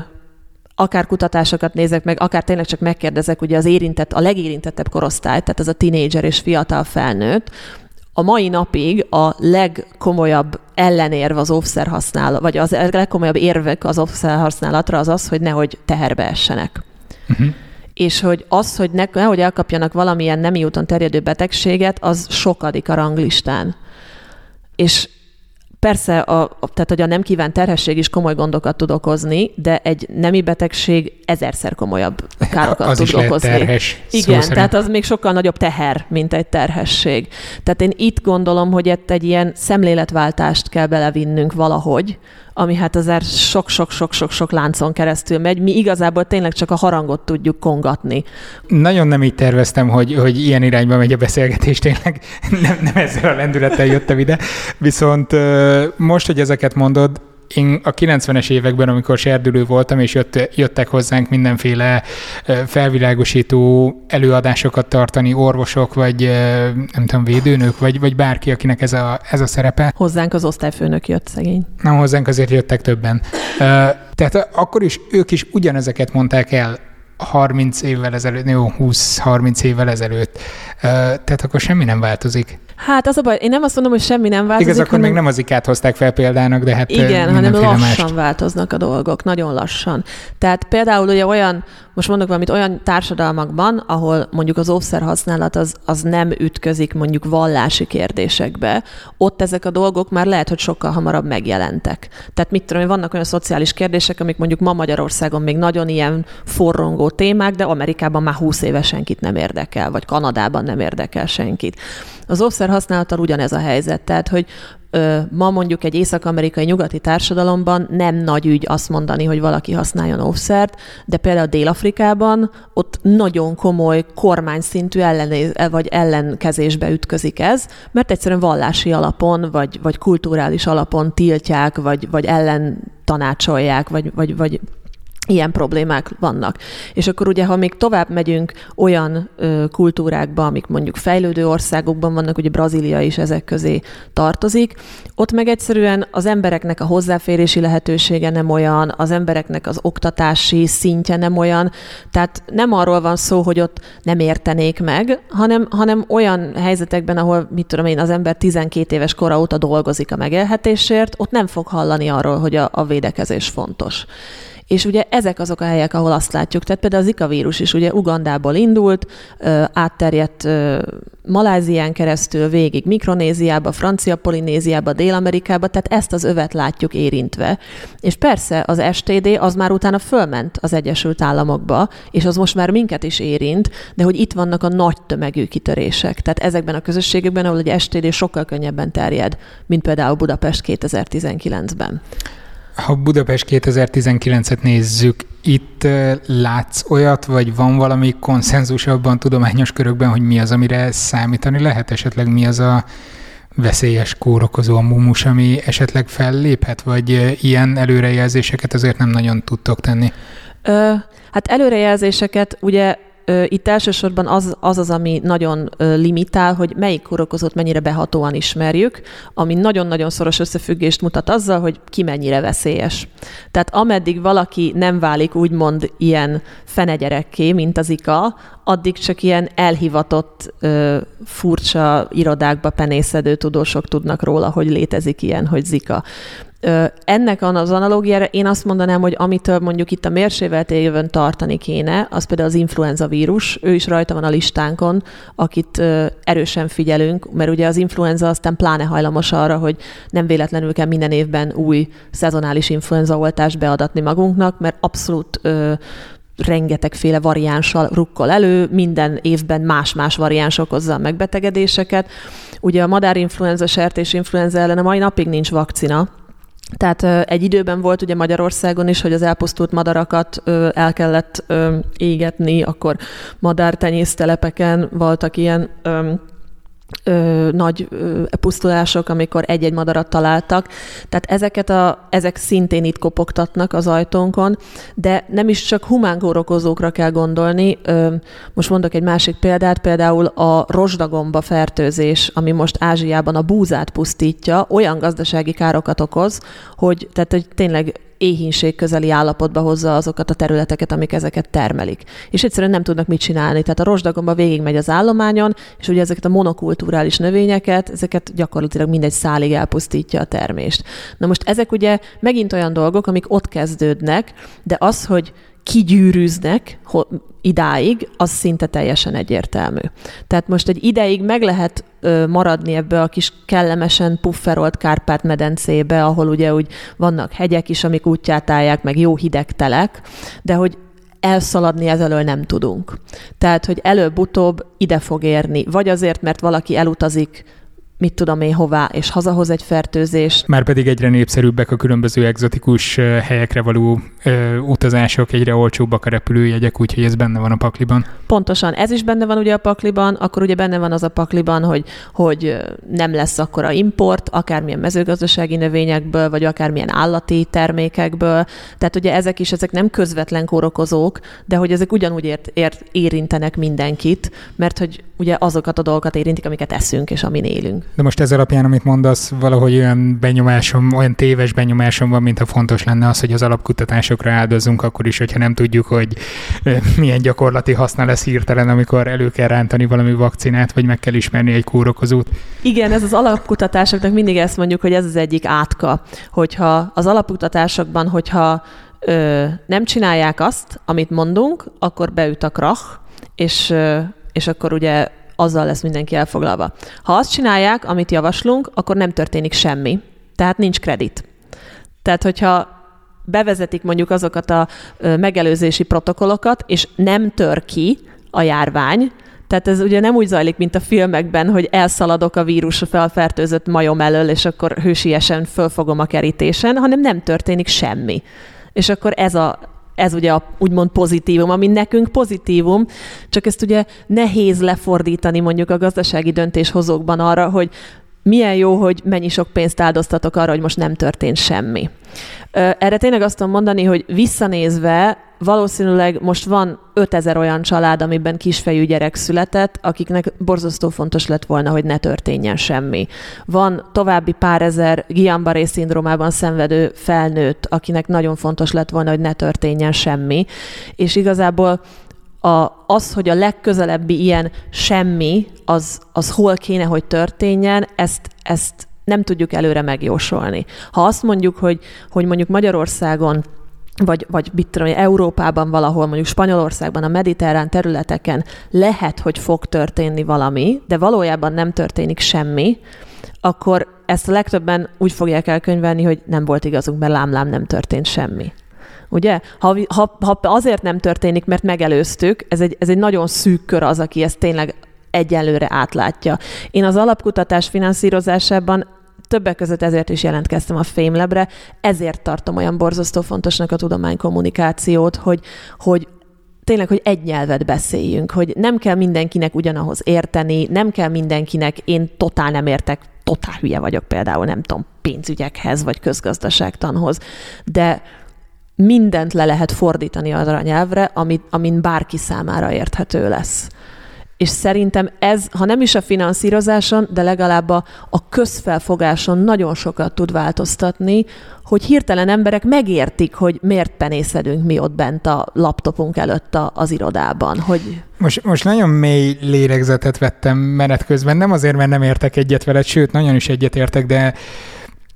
akár kutatásokat nézek meg, akár tényleg csak megkérdezek ugye az érintett, a legérintettebb korosztályt, tehát ez a tínédzser és fiatal felnőtt, a mai napig a legkomolyabb ellenérv az offszer használat, vagy az legkomolyabb érvek az offszer használatra az az, hogy nehogy teherbe essenek. Uh-huh. És hogy az, hogy ne, nehogy elkapjanak valamilyen nemi úton terjedő betegséget, az sokadik a ranglistán. És persze, a, tehát, hogy a nem kívánt terhesség is komoly gondokat tud okozni, de egy nemi betegség ezerszer komolyabb károkat az tud okozni. Az is lehet terhes. Igen, tehát az még sokkal nagyobb teher, mint egy terhesség. Tehát én itt gondolom, hogy itt egy ilyen szemléletváltást kell belevinnünk valahogy, ami hát azért sok-sok-sok-sok-sok láncon keresztül megy. Mi igazából tényleg csak a harangot tudjuk kongatni. Nagyon nem így terveztem, hogy, hogy ilyen irányba megy a beszélgetés, tényleg nem, nem ezzel a lendülettel jöttem ide. Viszont most, hogy ezeket mondod, én a kilencvenes években, amikor serdülő voltam, és jött, jöttek hozzánk mindenféle felvilágosító előadásokat tartani orvosok, vagy nem tudom, védőnök, vagy, vagy bárki, akinek ez a, ez a szerepe. Hozzánk az osztályfőnök jött, szegény. Nem, hozzánk azért jöttek többen. Tehát akkor is ők is ugyanezeket mondták el harminc évvel ezelőtt, jó, húsz-harminc évvel ezelőtt. Tehát akkor semmi nem változik. Hát az a baj, én nem azt mondom, hogy semmi nem változik. Igaz, akkor hanem... még nem az ikát hozták fel példának, de hát igen, hanem lassan mást. Változnak a dolgok, nagyon lassan. Tehát például ugye olyan, most mondok valamit, olyan társadalmakban, ahol mondjuk az óvszer használat az, az nem ütközik mondjuk vallási kérdésekbe, ott ezek a dolgok már lehet, hogy sokkal hamarabb megjelentek. Tehát mit tudom, vannak olyan szociális kérdések, amik mondjuk ma Magyarországon még nagyon ilyen forrongó témák, de Amerikában már húsz éve senkit nem érdekel, vagy Kanadában nem érdekel senkit. Az offszer használattal ugyanez a helyzet. Tehát, hogy ö, ma mondjuk egy észak-amerikai nyugati társadalomban nem nagy ügy azt mondani, hogy valaki használjon offszert, de például Dél-Afrikában ott nagyon komoly kormányszintű ellené, vagy ellenkezésbe ütközik ez, mert egyszerűen vallási alapon, vagy, vagy kulturális alapon tiltják, vagy, vagy ellen tanácsolják, vagy, vagy, vagy ilyen problémák vannak. És akkor ugye, ha még tovább megyünk olyan ö, kultúrákba, amik mondjuk fejlődő országokban vannak, ugye Brazília is ezek közé tartozik, ott meg egyszerűen az embereknek a hozzáférési lehetősége nem olyan, az embereknek az oktatási szintje nem olyan, tehát nem arról van szó, hogy ott nem értenék meg, hanem, hanem olyan helyzetekben, ahol, mit tudom én, az ember tizenkét éves kora óta dolgozik a megélhetésért, ott nem fog hallani arról, hogy a, a védekezés fontos. És ugye ezek azok a helyek, ahol azt látjuk, tehát például a Zika vírus is ugye Ugandából indult, átterjedt Malázián keresztül, végig Mikronéziába, Francia-Polinéziába, Dél-Amerikába, tehát ezt az övet látjuk érintve. És persze az es té dé az már utána fölment az Egyesült Államokba, és az most már minket is érint, de hogy itt vannak a nagy tömegű kitörések. Tehát ezekben a közösségekben, ahol egy es té dé sokkal könnyebben terjed, mint például Budapest kétezer-tizenkilencben. Ha Budapest kétezer-tizenkilencet nézzük, itt látsz olyat, vagy van valami konszenzus abban tudományos körökben, hogy mi az, amire számítani lehet? Esetleg mi az a veszélyes kórokozó mumus, ami esetleg felléphet, vagy ilyen előrejelzéseket azért nem nagyon tudtok tenni? Ö, hát előrejelzéseket ugye itt elsősorban az, az az, ami nagyon limitál, hogy melyik kórokozót mennyire behatóan ismerjük, ami nagyon-nagyon szoros összefüggést mutat azzal, hogy ki mennyire veszélyes. Tehát ameddig valaki nem válik úgymond ilyen fenegyerekké, mint az Zika, addig csak ilyen elhivatott, furcsa irodákba penészedő tudósok tudnak róla, hogy létezik ilyen, hogy Zika. Ennek az analógiára én azt mondanám, hogy amitől mondjuk itt a mérsévelt jövőn tartani kéne, az például az influenza vírus, ő is rajta van a listánkon, akit erősen figyelünk, mert ugye az influenza aztán pláne hajlamos arra, hogy nem véletlenül kell minden évben új szezonális influenzaoltást beadatni magunknak, mert abszolút ö, rengetegféle variánssal rukkol elő, minden évben más-más variáns okozza a megbetegedéseket. Ugye a madárinfluenza, sertésinfluenza ellen a mai napig nincs vakcina. Tehát egy időben volt ugye Magyarországon is, hogy az elpusztult madarakat el kellett égetni, akkor madártenyésztelepeken voltak ilyen Ö, nagy ö, pusztulások, amikor egy-egy madarat találtak. Tehát ezeket a, ezek szintén itt kopogtatnak az ajtónkon, de nem is csak humán kórokozókra kell gondolni. Ö, most mondok egy másik példát, például a rozsdagomba fertőzés, ami most Ázsiában a búzát pusztítja, olyan gazdasági károkat okoz, hogy, tehát, hogy tényleg éhínség közeli állapotba hozza azokat a területeket, amik ezeket termelik. És egyszerűen nem tudnak mit csinálni. Tehát a rozsdagomba végigmegy az állományon, és ugye ezeket a monokulturális növényeket, ezeket gyakorlatilag mindegy szálig elpusztítja a termést. Na most ezek ugye megint olyan dolgok, amik ott kezdődnek, de az, hogy kigyűrűznek idáig, az szinte teljesen egyértelmű. Tehát most egy ideig meg lehet maradni ebbe a kis kellemesen pufferolt Kárpát-medencébe, ahol ugye úgy vannak hegyek is, amik útját állják, meg jó hideg telek, de hogy elszaladni ezelől nem tudunk. Tehát, hogy előbb-utóbb ide fog érni. Vagy azért, mert valaki elutazik, mit tudom én hová, és hazahoz egy fertőzést. Márpedig egyre népszerűbbek a különböző egzotikus helyekre való ö, utazások, egyre olcsóbbak a repülőjegyek, úgyhogy ez benne van a pakliban. Pontosan, ez is benne van ugye a pakliban, akkor ugye benne van az a pakliban, hogy, hogy nem lesz akkora import, akármilyen mezőgazdasági növényekből, vagy akármilyen állati termékekből. Tehát ugye ezek is, ezek nem közvetlen kórokozók, de hogy ezek ugyanúgy ért, ért, érintenek mindenkit, mert hogy ugye azokat a dolgokat érintik, amiket eszünk és amin élünk. De most ez alapján, amit mondasz, valahogy olyan benyomásom, olyan téves benyomásom van, mintha fontos lenne az, hogy az alapkutatásokra áldozunk, akkor is, hogyha nem tudjuk, hogy milyen gyakorlati haszna lesz hirtelen, amikor elő kell rántani valami vakcinát, vagy meg kell ismerni egy kórokozót. Igen, ez az alapkutatásoknak mindig ezt mondjuk, hogy ez az egyik átka, hogyha az alapkutatásokban, hogyha ö, nem csinálják azt, amit mondunk, akkor beüt a krach, és, ö, és akkor ugye azzal lesz mindenki elfoglalva. Ha azt csinálják, amit javaslunk, akkor nem történik semmi. Tehát nincs kredit. Tehát, hogyha bevezetik mondjuk azokat a megelőzési protokollokat, és nem tör ki a járvány, tehát ez ugye nem úgy zajlik, mint a filmekben, hogy elszaladok a vírus felfertőzött majom elől, és akkor hősiesen fölfogom a kerítésen, hanem nem történik semmi. És akkor ez a Ez ugye a úgymond pozitívum, ami nekünk pozitívum, csak ezt ugye nehéz lefordítani mondjuk a gazdasági döntéshozókban arra, hogy milyen jó, hogy mennyi sok pénzt áldoztatok arra, hogy most nem történt semmi. Erre tényleg azt tudom mondani, hogy visszanézve valószínűleg most van ötezer olyan család, amiben kisfejű gyerek született, akiknek borzasztó fontos lett volna, hogy ne történjen semmi. Van további pár ezer Guillain-Barré szindrómában szenvedő felnőtt, akinek nagyon fontos lett volna, hogy ne történjen semmi. És igazából a, az, hogy a legközelebbi ilyen semmi, az, az hol kéne, hogy történjen, ezt, ezt nem tudjuk előre megjósolni. Ha azt mondjuk, hogy, hogy mondjuk Magyarországon vagy, vagy mit tudom, Európában valahol, mondjuk Spanyolországban, a mediterrán területeken lehet, hogy fog történni valami, de valójában nem történik semmi, akkor ezt a legtöbben úgy fogják elkönyvelni, hogy nem volt igazunk, mert lámlám nem történt semmi. Ugye? Ha, ha, ha azért nem történik, mert megelőztük, ez egy, ez egy nagyon szűk kör az, aki ezt tényleg egyelőre átlátja. Én az alapkutatás finanszírozásában többek között ezért is jelentkeztem a FameLab-re, ezért tartom olyan borzasztó fontosnak a tudománykommunikációt, hogy, hogy tényleg, hogy egy nyelvet beszéljünk, hogy nem kell mindenkinek ugyanahoz érteni, nem kell mindenkinek, én totál nem értek, totál hülye vagyok például, nem tudom, pénzügyekhez vagy közgazdaságtanhoz, de mindent le lehet fordítani arra a nyelvre, amit, amin bárki számára érthető lesz. És szerintem ez, ha nem is a finanszírozáson, de legalább a, a közfelfogáson nagyon sokat tud változtatni, hogy hirtelen emberek megértik, hogy miért penészedünk mi ott bent a laptopunk előtt a, az irodában. Hogy... Most, most nagyon mély lélegzetet vettem menet közben, nem azért, mert nem értek egyet veled, sőt, nagyon is egyet értek, de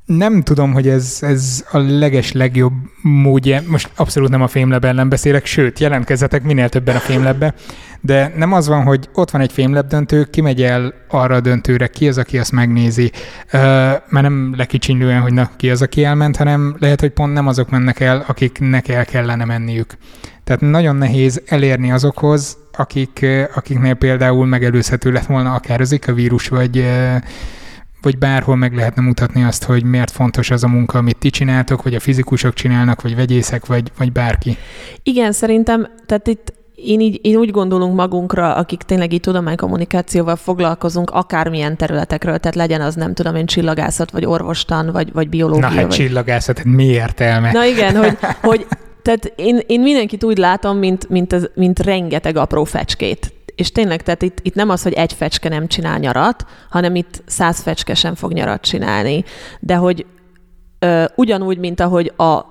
nem tudom, hogy ez, ez a leges legjobb módja. Most abszolút nem a FameLab ellen beszélek, sőt, jelentkezzetek minél többen a FameLabbe, de nem az van, hogy ott van egy FameLab döntő, ki megy el arra a döntőre, ki az, aki azt megnézi. Uh, már nem lekicsinlően, hogy na, ki az, aki elment, hanem lehet, hogy pont nem azok mennek el, akiknek el kellene menniük. Tehát nagyon nehéz elérni azokhoz, akik, akiknél például megelőzhető lett volna akár az Zika vírus, vagy... Uh, vagy bárhol meg lehetne mutatni azt, hogy miért fontos az a munka, amit ti csináltok, vagy a fizikusok csinálnak, vagy vegyészek, vagy, vagy bárki. Igen, szerintem, tehát itt én, így, én úgy gondolunk magunkra, akik tényleg így tudománykommunikációval foglalkozunk, akármilyen területekről, tehát legyen az, nem tudom én, csillagászat, vagy orvostan, vagy, vagy biológia. Na hát vagy... csillagászat, mi értelme? Na igen, hogy... hogy tehát én, én mindenkit úgy látom, mint, mint, az, mint rengeteg apró fecskét. És tényleg, tehát itt, itt nem az, hogy egy fecske nem csinál nyarat, hanem itt száz fecske sem fog nyarat csinálni. De hogy ö, ugyanúgy, mint ahogy a,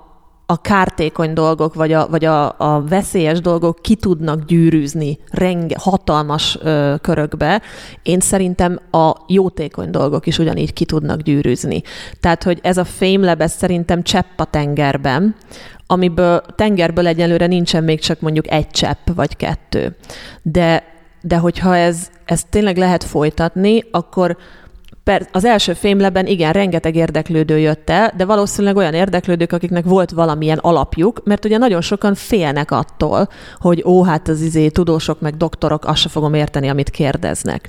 a kártékony dolgok, vagy a, vagy a, a veszélyes dolgok ki tudnak gyűrűzni renge, hatalmas ö, körökbe. Én szerintem a jótékony dolgok is ugyanígy ki tudnak gyűrűzni. Tehát, hogy ez a fémleb, ez szerintem csepp a tengerben, amiből tengerből egyelőre nincsen még csak mondjuk egy csepp, vagy kettő. De, de hogyha ez, ez tényleg lehet folytatni, akkor az első fémleben igen, rengeteg érdeklődő jött el, de valószínűleg olyan érdeklődők, akiknek volt valamilyen alapjuk, mert ugye nagyon sokan félnek attól, hogy ó, hát az izé, tudósok meg doktorok, azt se fogom érteni, amit kérdeznek.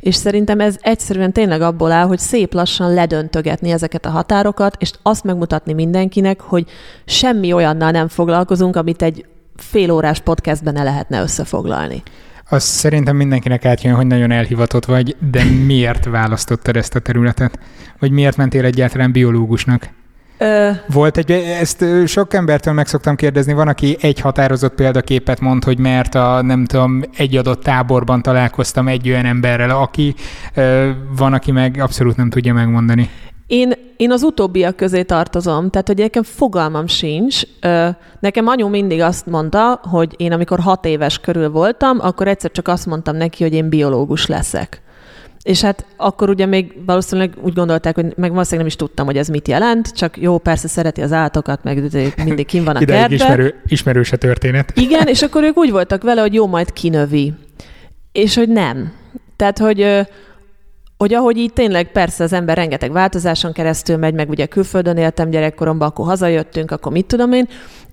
És szerintem ez egyszerűen tényleg abból áll, hogy szép lassan ledöntögetni ezeket a határokat, és azt megmutatni mindenkinek, hogy semmi olyannal nem foglalkozunk, amit egy félórás podcastben ne lehetne összefoglalni. Azt szerintem mindenkinek átjön, hogy nagyon elhivatott vagy, de miért választottad ezt a területet? Vagy miért mentél egyáltalán biológusnak? Ö... Volt egy, ezt sok embertől meg szoktam kérdezni, van, aki egy határozott példaképet mond, hogy mert a, nem tudom, egy adott táborban találkoztam egy olyan emberrel, aki van, aki meg abszolút nem tudja megmondani. Én, én az utóbbiak közé tartozom, tehát hogy nekem fogalmam sincs. Nekem anyu mindig azt mondta, hogy én amikor hat éves körül voltam, akkor egyszer csak azt mondtam neki, hogy én biológus leszek. És hát akkor ugye még valószínűleg úgy gondolták, hogy meg valószínűleg nem is tudtam, hogy ez mit jelent, csak jó, persze szereti az állatokat, meg mindig kint van a kertben. Ideig ismerő, ismerős a történet. Igen, és akkor ők úgy voltak vele, hogy jó, majd kinövi. És hogy nem. Tehát, hogy... hogy ahogy így tényleg persze az ember rengeteg változáson keresztül megy, meg ugye külföldön éltem gyerekkoromban, akkor hazajöttünk, akkor mit tudom én,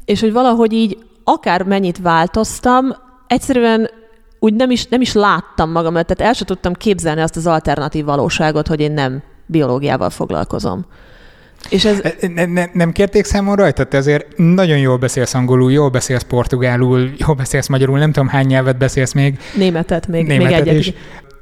és hogy valahogy így akár mennyit változtam, egyszerűen úgy nem is, nem is láttam magam, tehát el sem tudtam képzelni azt az alternatív valóságot, hogy én nem biológiával foglalkozom. És ez... ne, ne, nem kérték számon rajta? Te azért nagyon jól beszélsz angolul, jól beszélsz portugálul, jól beszélsz magyarul, nem tudom hány nyelvet beszélsz még. Németet még, Németet még egyet is.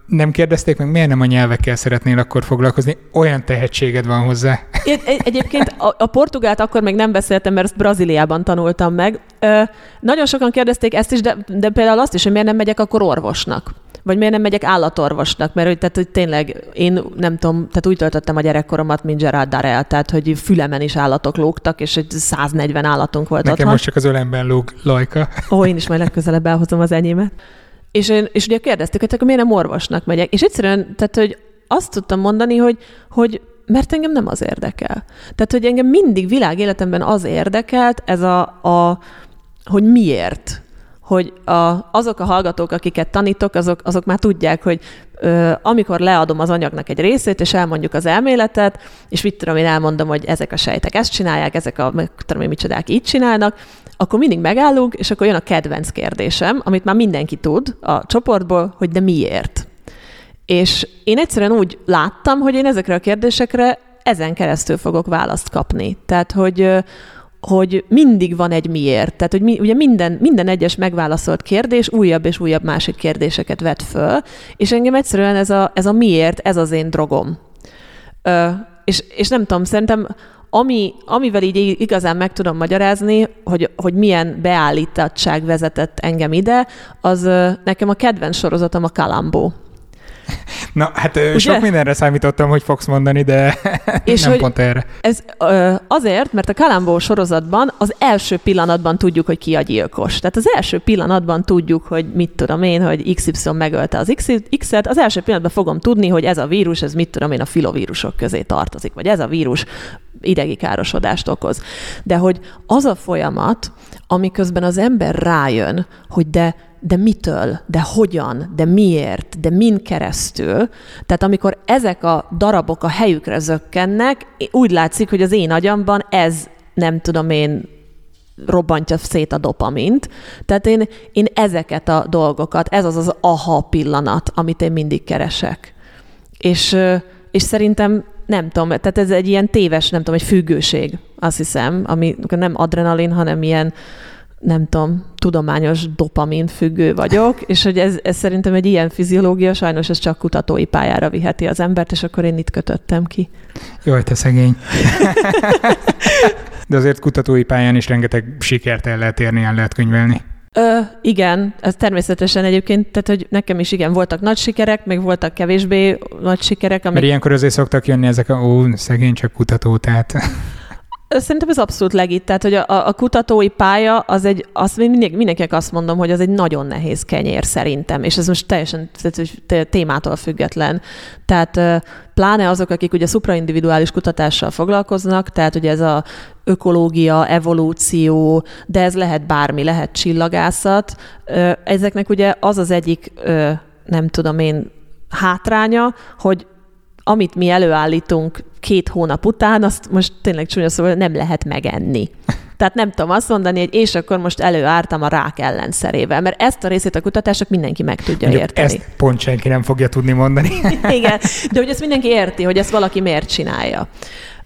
Nem kérdezték meg, miért nem a nyelvekkel szeretnél akkor foglalkozni? Olyan tehetséged van hozzá. Én egyébként a, a portugált akkor még nem beszéltem, mert ezt Brazíliában tanultam meg. Ö, nagyon sokan kérdezték ezt is, de, de például azt is, hogy miért nem megyek akkor orvosnak, vagy miért nem megyek állatorvosnak, mert hogy, tehát, hogy tényleg én nem tudom, tehát úgy töltöttem a gyerekkoromat, mint Gerard Darrell, tehát hogy fülemen is állatok lógtak, és egy száznegyven állatunk volt. Nekem otthon. Nekem most csak az ölemben lóg Lajka. Ó, én is majd legközelebb elhozom az enyémet. És, én, és ugye kérdeztük, hogy akkor miért nem orvosnak megyek. És egyszerűen, tehát, hogy azt tudtam mondani, hogy, hogy mert engem nem az érdekel. Tehát, hogy engem mindig világéletemben az érdekelt, ez a, a hogy miért. Hogy a, azok a hallgatók, akiket tanítok, azok, azok már tudják, hogy ö, amikor leadom az anyagnak egy részét, és elmondjuk az elméletet, és mit tudom én elmondom, hogy ezek a sejtek ezt csinálják, ezek a mit tudom én micsodák így csinálnak, akkor mindig megállunk, és akkor jön a kedvenc kérdésem, amit már mindenki tud a csoportból, hogy de miért. És én egyszerűen úgy láttam, hogy én ezekre a kérdésekre ezen keresztül fogok választ kapni. Tehát, hogy... hogy mindig van egy miért. Tehát, hogy mi, ugye minden, minden egyes megválaszolt kérdés újabb és újabb másik kérdéseket vet föl, és engem egyszerűen ez a, ez a miért, ez az én drogom. Ö, és, és nem tudom, szerintem ami, amivel így igazán meg tudom magyarázni, hogy, hogy milyen beállítottság vezetett engem ide, az ö, nekem a kedvenc sorozatom a Kalambó. Na, hát ugye? Sok mindenre számítottam, hogy fogsz mondani, de és nem pont erre. Ez azért, mert a Kalambó sorozatban az első pillanatban tudjuk, hogy ki a gyilkos. Tehát az első pillanatban tudjuk, hogy mit tudom én, hogy iksz ipszilon megölte az X-et, az első pillanatban fogom tudni, hogy ez a vírus, ez mit tudom én, a filovírusok közé tartozik, vagy ez a vírus idegi károsodást okoz. De hogy az a folyamat, amiközben az ember rájön, hogy de de mitől, de hogyan, de miért, de min keresztül. Tehát amikor ezek a darabok a helyükre zökkennek, úgy látszik, hogy az én agyamban ez, nem tudom én, robbantja szét a dopamint. Tehát én, én ezeket a dolgokat, ez az az aha pillanat, amit én mindig keresek. És, és szerintem nem tudom, tehát ez egy ilyen téves, nem tudom, egy függőség, azt hiszem, ami nem adrenalin, hanem ilyen nem tudom, tudományos dopamin függő vagyok, és hogy ez, ez szerintem egy ilyen fiziológia, sajnos ez csak kutatói pályára viheti az embert, és akkor én itt kötöttem ki. Jaj, te szegény. De azért kutatói pályán is rengeteg sikert el lehet érni, el lehet könyvelni. Ö, igen, ez természetesen egyébként, tehát hogy nekem is igen, voltak nagy sikerek, meg voltak kevésbé nagy sikerek. Amik... Mert ilyenkor azért szoktak jönni ezek a ó, szegény csak kutató, tehát... Szerintem ez abszolút legit. Tehát, hogy a, a kutatói pálya, az egy, azt mindenkinek azt mondom, hogy az egy nagyon nehéz kenyér szerintem, és ez most teljesen témától független. Tehát pláne azok, akik ugye szupraindividuális kutatással foglalkoznak, tehát ugye ez a ökológia, evolúció, de ez lehet bármi, lehet csillagászat. Ezeknek ugye az az egyik, nem tudom én, hátránya, hogy amit mi előállítunk két hónap után, azt most tényleg csúnya szóval nem lehet megenni. Tehát nem tudom azt mondani, hogy és akkor most előártam a rák ellenszerével, mert ezt a részét a kutatások mindenki meg tudja mondjuk érteni. Ezt pont senki nem fogja tudni mondani. Igen, de hogy ezt mindenki érti, hogy ezt valaki miért csinálja.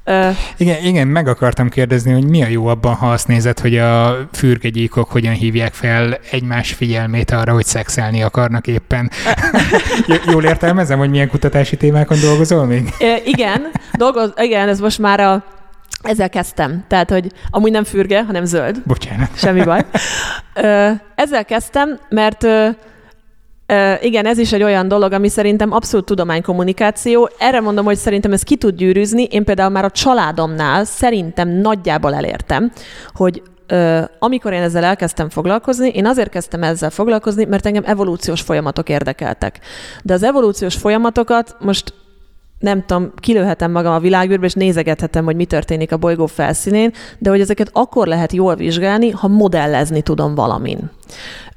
Ö... Igen, igen, meg akartam kérdezni, hogy mi a jó abban, ha azt nézed, hogy a fürgegyíkok hogyan hívják fel egymás figyelmét arra, hogy szexelni akarnak éppen. J- jól értelmezem, hogy milyen kutatási témákon dolgozol még? Ö, igen, dolgoz, igen, ez most már a... Ezzel kezdtem. Tehát, hogy amúgy nem fürge, hanem zöld. Bocsánat. Semmi baj. Ö, ezzel kezdtem, mert... Ö, igen, ez is egy olyan dolog, ami szerintem abszolút tudománykommunikáció. Erre mondom, hogy szerintem ez ki tud gyűrűzni. Én például már a családomnál szerintem nagyjából elértem, hogy amikor én ezzel elkezdtem foglalkozni, én azért kezdtem ezzel foglalkozni, mert engem evolúciós folyamatok érdekeltek. De az evolúciós folyamatokat most nem tudom, kilőhetem magam a világűrbe, és nézegethetem, hogy mi történik a bolygó felszínén, de hogy ezeket akkor lehet jól vizsgálni, ha modellezni tudom valamin.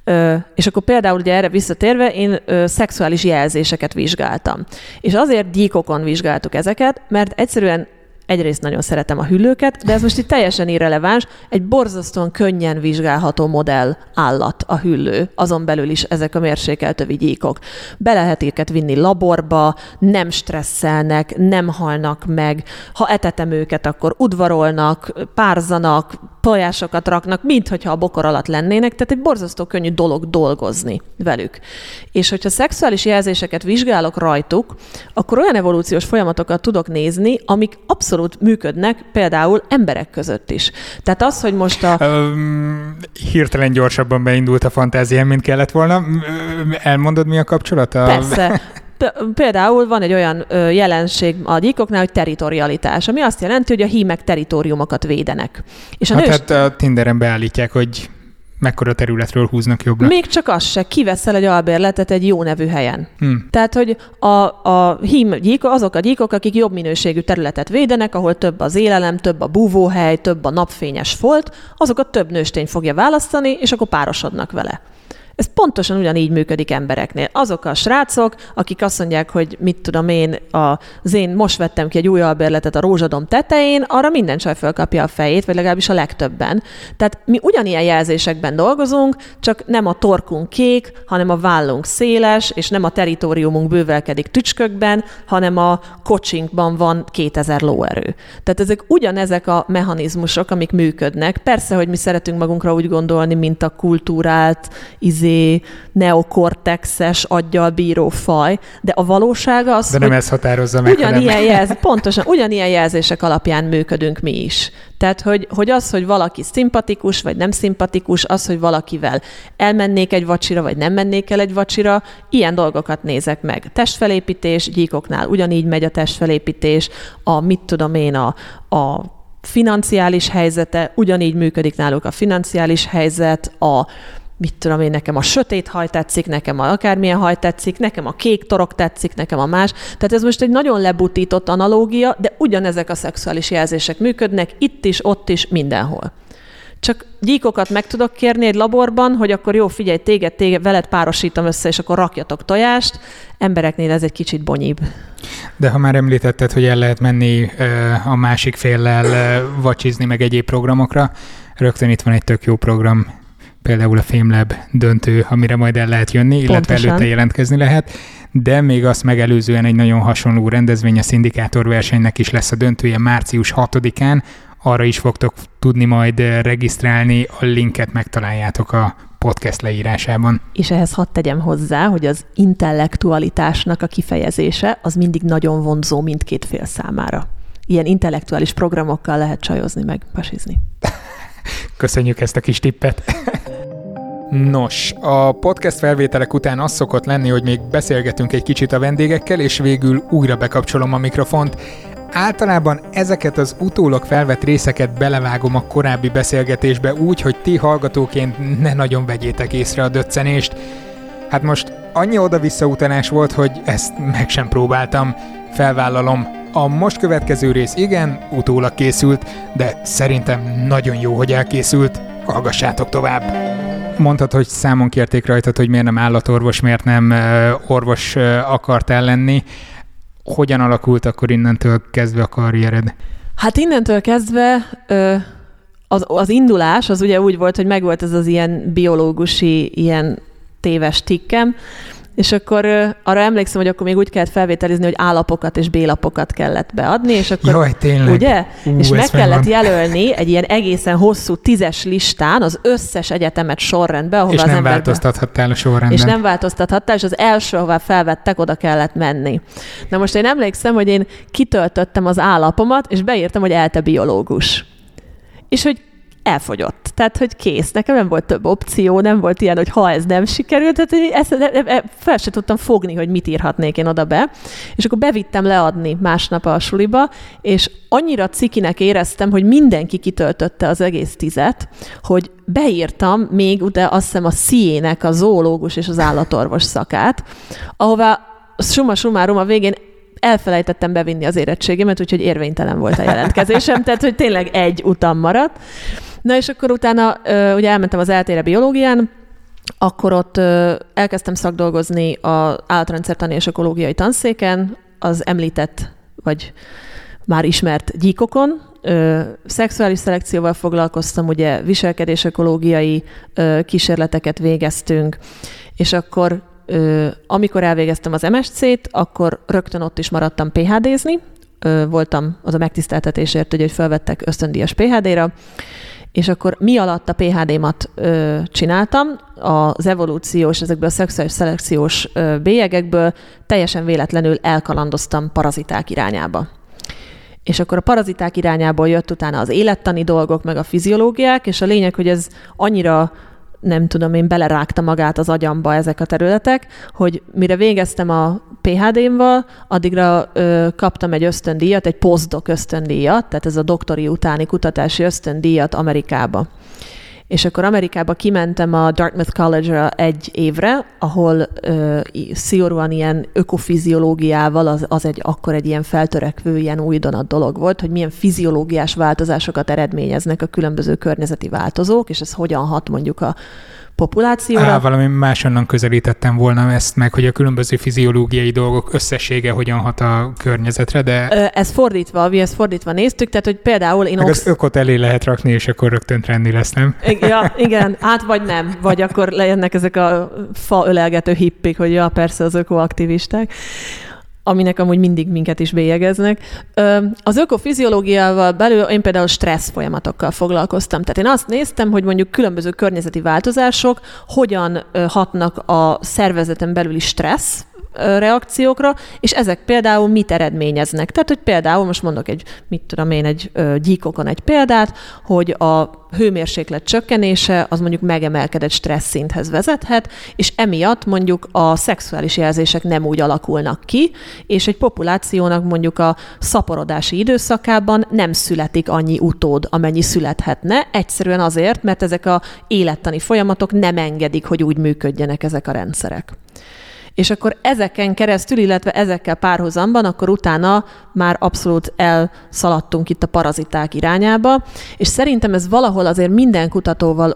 Ö, és akkor például ugye erre visszatérve én ö, szexuális jelzéseket vizsgáltam. És azért gyíkokon vizsgáltuk ezeket, mert egyszerűen egyrészt nagyon szeretem a hüllőket, de ez most itt teljesen irreleváns, egy borzasztóan könnyen vizsgálható modell állat a hüllő, azon belül is ezek a mérsékeltövi gyíkok. Be lehet őket vinni laborba, nem stresszelnek, nem halnak meg, ha etetem őket, akkor udvarolnak, párzanak, tojásokat raknak, minthogyha a bokor alatt lennének, tehát egy borzasztó könnyű dolog dolgozni velük. És hogyha szexuális jelzéseket vizsgálok rajtuk, akkor olyan evolúciós folyamatokat tudok nézni, amik abszolút működnek, például emberek között is. Tehát az, hogy most a... Um, hirtelen gyorsabban beindult a fantáziám, mint kellett volna. Elmondod, mi a kapcsolata? Persze. Például van egy olyan jelenség a gyíkoknál, hogy territorialitás, ami azt jelenti, hogy a hímek territóriumokat védenek. És a hát, nőst... hát a Tinderen beállítják, hogy mekkora területről húznak jobbra. Még csak az se, kiveszel egy albérletet egy jó nevű helyen. Hmm. Tehát, hogy a, a hím gyíkok, azok a gyíkok, akik jobb minőségű területet védenek, ahol több az élelem, több a búvóhely, több a napfényes folt, azokat több nőstény fogja választani, és akkor párosodnak vele. Ez pontosan ugyanígy működik embereknél. Azok a srácok, akik azt mondják, hogy mit tudom én, az én most vettem ki egy új albérletet a Rózsadom tetején, arra minden csaj fölkapja a fejét, vagy legalábbis a legtöbben. Tehát mi ugyanilyen jelzésekben dolgozunk, csak nem a torkunk kék, hanem a vállunk széles, és nem a teritoriumunk bővelkedik tücskökben, hanem a kocsinkban van kétezer lóerő. Tehát ezek ugyanezek a mechanizmusok, amik működnek. Persze, hogy mi szeretünk magunkra úgy gondolni, mint a kultúrált, izé, neokortexes, aggyal bíró faj, de a valósága az, de nem ez határozza meg, ugyanilyen jelz, pontosan ugyanilyen jelzések alapján működünk mi is. Tehát, hogy, hogy az, hogy valaki szimpatikus, vagy nem szimpatikus, az, hogy valakivel elmennék egy vacsira, vagy nem mennék el egy vacsira, ilyen dolgokat nézek meg. Testfelépítés, gyíkoknál ugyanígy megy a testfelépítés, a mit tudom én, a, a financiális helyzete, ugyanígy működik náluk a financiális helyzet, a mit tudom én, nekem a sötét haj tetszik, nekem a akármilyen haj tetszik, nekem a kék torok tetszik, nekem a más. Tehát ez most egy nagyon lebutított analógia, de ugyanezek a szexuális jelzések működnek, itt is, ott is, mindenhol. Csak gyíkokat meg tudok kérni egy laborban, hogy akkor jó, figyelj, téged, téged, veled párosítom össze, és akkor rakjatok tojást. Embereknél ez egy kicsit bonyibb. De ha már említetted, hogy el lehet menni a másik féllel vacsizni, meg egyéb programokra, rögtön itt van egy tök jó program, például a FameLab döntő, amire majd el lehet jönni, illetve pontosan előtte jelentkezni lehet, de még azt megelőzően egy nagyon hasonló rendezvény, a szindikátorversenynek is lesz a döntője március hatodikán, arra is fogtok tudni majd regisztrálni, a linket megtaláljátok a podcast leírásában. És ehhez hadd tegyem hozzá, hogy az intellektualitásnak a kifejezése az mindig nagyon vonzó mindkét fél számára. Ilyen intellektuális programokkal lehet csajozni meg, pasizni. Köszönjük ezt a kis tippet! Nos, a podcast felvételek után az szokott lenni, hogy még beszélgetünk egy kicsit a vendégekkel, és végül újra bekapcsolom a mikrofont. Általában ezeket az utólag felvett részeket belevágom a korábbi beszélgetésbe úgy, hogy ti hallgatóként ne nagyon vegyétek észre a döccenést. Hát most annyi oda-vissza utalás volt, hogy ezt meg sem próbáltam. Felvállalom. A most következő rész igen, utólag készült, de szerintem nagyon jó, hogy elkészült. Hallgassátok tovább! Mondtad, hogy számon kérték rajtad, hogy miért nem állatorvos, miért nem orvos akartál lenni. Hogyan alakult akkor innentől kezdve a karriered? Hát innentől kezdve az, az indulás az ugye úgy volt, hogy megvolt ez az ilyen biológusi, ilyen téves tikkem, és akkor arra emlékszem, hogy akkor még úgy kellett felvételizni, hogy állapokat és bélapokat kellett beadni, és akkor... Jaj, tényleg. Ugye? Ú, és meg kellett jelölni egy ilyen egészen hosszú tízes listán az összes egyetemet sorrendbe, ahova és az ember... És nem változtathattál a sorrendben. És nem változtathattál, és az első, ahová felvettek, oda kellett menni. Na most én emlékszem, hogy én kitöltöttem az állapomat, és beírtam, hogy elte biológus. És hogy elfogyott. Tehát, hogy kész. Nekem nem volt több opció, nem volt ilyen, hogy ha ez nem sikerült, tehát ezt fel sem tudtam fogni, hogy mit írhatnék én oda be. És akkor bevittem leadni másnap a suliba, és annyira cikinek éreztem, hogy mindenki kitöltötte az egész tizet, hogy beírtam még ugye azt hiszem a szíjének a zoológus és az állatorvos szakát, ahová summa summarum a végén elfelejtettem bevinni az érettségimet, úgyhogy érvénytelen volt a jelentkezésem, tehát hogy tényleg egy utam maradt. Na és akkor utána ugye elmentem az eltére biológián, akkor ott elkezdtem szakdolgozni az állatrendszertani és ökológiai tanszéken, az említett, vagy már ismert gyíkokon, Ö, szexuális szelekcióval foglalkoztam, ugye viselkedésökológiai ö, kísérleteket végeztünk, és akkor ö, amikor elvégeztem az em es cét, akkor rögtön ott is maradtam pé há dézni, ö, voltam az a megtiszteltetésért, hogy felvettek ösztöndíjas pé há dé-ra, és akkor mi alatt a pé há dé-mat ö, csináltam, az evolúciós, ezekből a szexuális szelekciós ö, bélyegekből teljesen véletlenül elkalandoztam paraziták irányába. És akkor a paraziták irányából jött utána az élettani dolgok, meg a fiziológiák, és a lényeg, hogy ez annyira, nem tudom én, belerágta magát az agyamba ezek a területek, hogy mire végeztem a pé há dé-mval, addigra ö, kaptam egy ösztöndíjat, egy posztdok ösztöndíjat, tehát ez a doktori utáni kutatási ösztöndíjat Amerikába. És akkor Amerikába kimentem a Dartmouth College-ra egy évre, ahol ö, szigorúan ilyen ökofiziológiával, az, az egy, akkor egy ilyen feltörekvő, ilyen újdonat dolog volt, hogy milyen fiziológiás változásokat eredményeznek a különböző környezeti változók, és ez hogyan hat mondjuk a populációra. Á, valami másonnan közelítettem volna ezt meg, hogy a különböző fiziológiai dolgok összessége hogyan hat a környezetre, de... Ez fordítva, mi ezt fordítva néztük, tehát, hogy például én... Meg ox... az ökot elé lehet rakni, és akkor rögtön trendy lesz, nem? Ja, igen, hát vagy nem, vagy akkor lejönnek ezek a faölelgető hippik, hogy ja, persze az ökoaktivisták, aminek amúgy mindig minket is bélyegeznek. Az ökofiziológiával belül én például stressz folyamatokkal foglalkoztam. Tehát én azt néztem, hogy mondjuk különböző környezeti változások hogyan hatnak a szervezeten belüli stressz reakciókra, és ezek például mit eredményeznek. Tehát, hogy például most mondok egy, mit tudom én, egy gyíkokon egy példát, hogy a hőmérséklet csökkenése, az mondjuk megemelkedett stressz szinthez vezethet, és emiatt mondjuk a szexuális jelzések nem úgy alakulnak ki, és egy populációnak mondjuk a szaporodási időszakában nem születik annyi utód, amennyi születhetne, egyszerűen azért, mert ezek a élettani folyamatok nem engedik, hogy úgy működjenek ezek a rendszerek. És akkor ezeken keresztül, illetve ezekkel párhuzamban, akkor utána már abszolút elszaladtunk itt a paraziták irányába, és szerintem ez valahol azért minden kutatóval,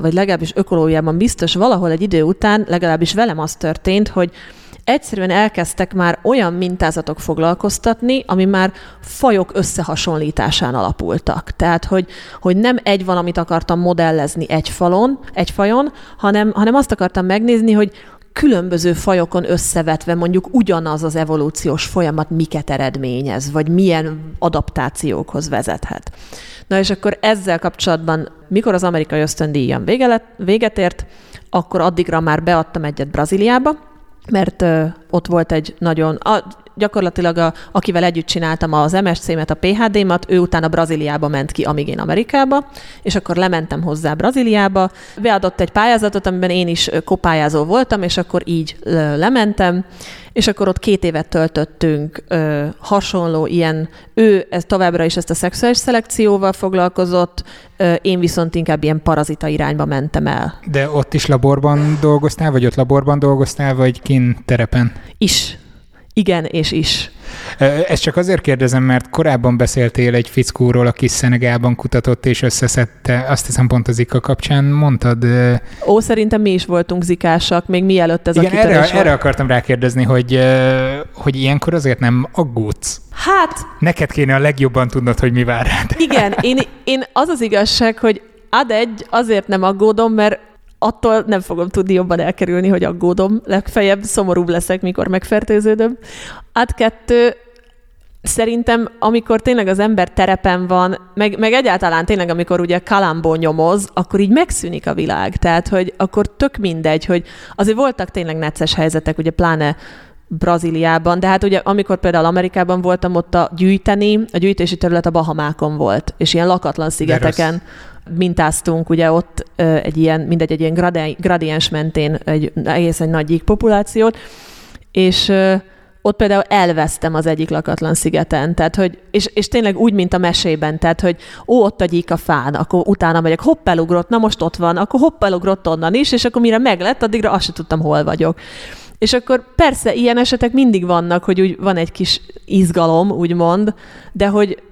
vagy legalábbis ökológiában biztos, valahol egy idő után, legalábbis velem az történt, hogy egyszerűen elkezdtek már olyan mintázatok foglalkoztatni, ami már fajok összehasonlításán alapultak. Tehát, hogy, hogy nem egy valamit akartam modellezni egy falon, egy fajon, hanem, hanem azt akartam megnézni, hogy különböző fajokon összevetve mondjuk ugyanaz az evolúciós folyamat miket eredményez, vagy milyen adaptációkhoz vezethet. Na és akkor ezzel kapcsolatban, mikor az amerikai ösztöndíjam véget ért, akkor addigra már beadtam egyet Brazíliába, mert ott volt egy nagyon... A, gyakorlatilag a, akivel együtt csináltam az em es cé-met, a pé há dé-mat, ő utána Brazíliába ment ki, amíg én Amerikába, és akkor lementem hozzá Brazíliába, beadott egy pályázatot, amiben én is kopályázó voltam, és akkor így lementem, és akkor ott két évet töltöttünk ö, hasonló ilyen, ő ez továbbra is ezt a szexuális szelekcióval foglalkozott, ö, én viszont inkább ilyen parazita irányba mentem el. De ott is laborban dolgoztál, vagy ott laborban dolgoztál, vagy kint terepen? Is. Igen, és is. Ezt csak azért kérdezem, mert korábban beszéltél egy fickóról, aki Szenegálban kutatott és összeszedte, azt hiszem pont a Zika kapcsán mondtad. Ó, szerintem mi is voltunk zikásak, még mielőtt ez igen, a kitörés erre, erre akartam rákérdezni, hogy, hogy ilyenkor azért nem aggódsz. Hát... Neked kéne a legjobban tudnod, hogy mi vár rád. Igen, én, én az az igazság, hogy ad egy, azért nem aggódom, mert attól nem fogom tudni jobban elkerülni, hogy aggódom, legfeljebb szomorúbb leszek, mikor megfertőződöm. Hát kettő, szerintem, amikor tényleg az ember terepen van, meg, meg egyáltalán tényleg, amikor ugye kalambó nyomoz, akkor így megszűnik a világ. Tehát, hogy akkor tök mindegy, hogy azért voltak tényleg necces helyzetek, ugye pláne Brazíliában, de hát ugye amikor például Amerikában voltam, ott a gyűjteni, a gyűjtési terület a Bahamákon volt, és ilyen lakatlan szigeteken mintáztunk, ugye ott egy ilyen, mindegy, egy ilyen gradiens mentén egy egészen nagy jégpopulációt, és ott például elvesztem az egyik lakatlan szigeten, tehát, hogy, és, és tényleg úgy, mint a mesében, tehát, hogy ó, ott a gyík a fán, akkor utána megyek, hopp, elugrott, na most ott van, akkor hopp, elugrott onnan is, és akkor mire meglett, addigra azt sem tudtam, hol vagyok. És akkor persze ilyen esetek mindig vannak, hogy úgy van egy kis izgalom, úgymond, de hogy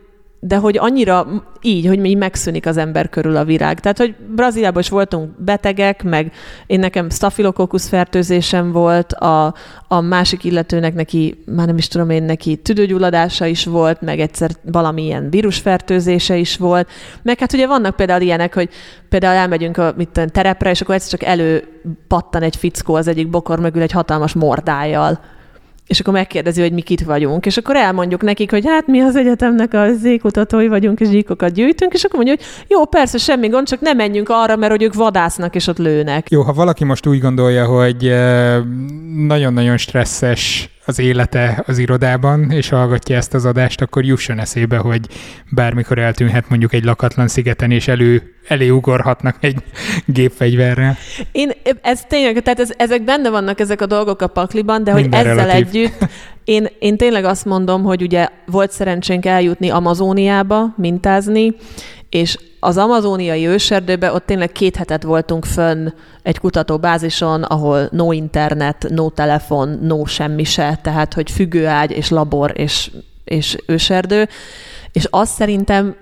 de hogy annyira így, hogy még megszűnik az ember körül a virág. Tehát, hogy Brazíliában is voltunk betegek, meg én nekem stafilokokkusz fertőzésem volt, a, a másik illetőnek neki, már nem is tudom én, neki tüdőgyulladása is volt, meg egyszer valamilyen vírusfertőzése is volt. Meg hát ugye vannak például ilyenek, hogy például elmegyünk a mit tudom, terepre, és akkor egyszer csak előpattan egy fickó az egyik bokor mögül egy hatalmas mordájjal. És akkor megkérdezi, hogy mi kit vagyunk. És akkor elmondjuk nekik, hogy hát mi az egyetemnek a zékutatói vagyunk, és gyíkokat gyűjtünk, és akkor mondjuk, hogy jó, persze, semmi gond, csak ne menjünk arra, mert hogy ők vadásznak, és ott lőnek. Jó, ha valaki most úgy gondolja, hogy nagyon-nagyon stresszes az élete az irodában, és hallgatja ezt az adást, akkor jusson eszébe, hogy bármikor eltűnhet mondjuk egy lakatlan szigeten, és elő, elé ugorhatnak egy gépfegyverrel. Én, ez tényleg, tehát ez, ezek benne vannak ezek a dolgok a pakliban, de minden hogy ezzel relatív. Együtt, én, én tényleg azt mondom, hogy ugye volt szerencsénk eljutni Amazóniába mintázni, és az amazóniai őserdőben ott tényleg két hetet voltunk fönn egy kutatóbázison, ahol no internet, no telefon, no semmi se, tehát hogy függőágy és labor és, és őserdő. És az szerintem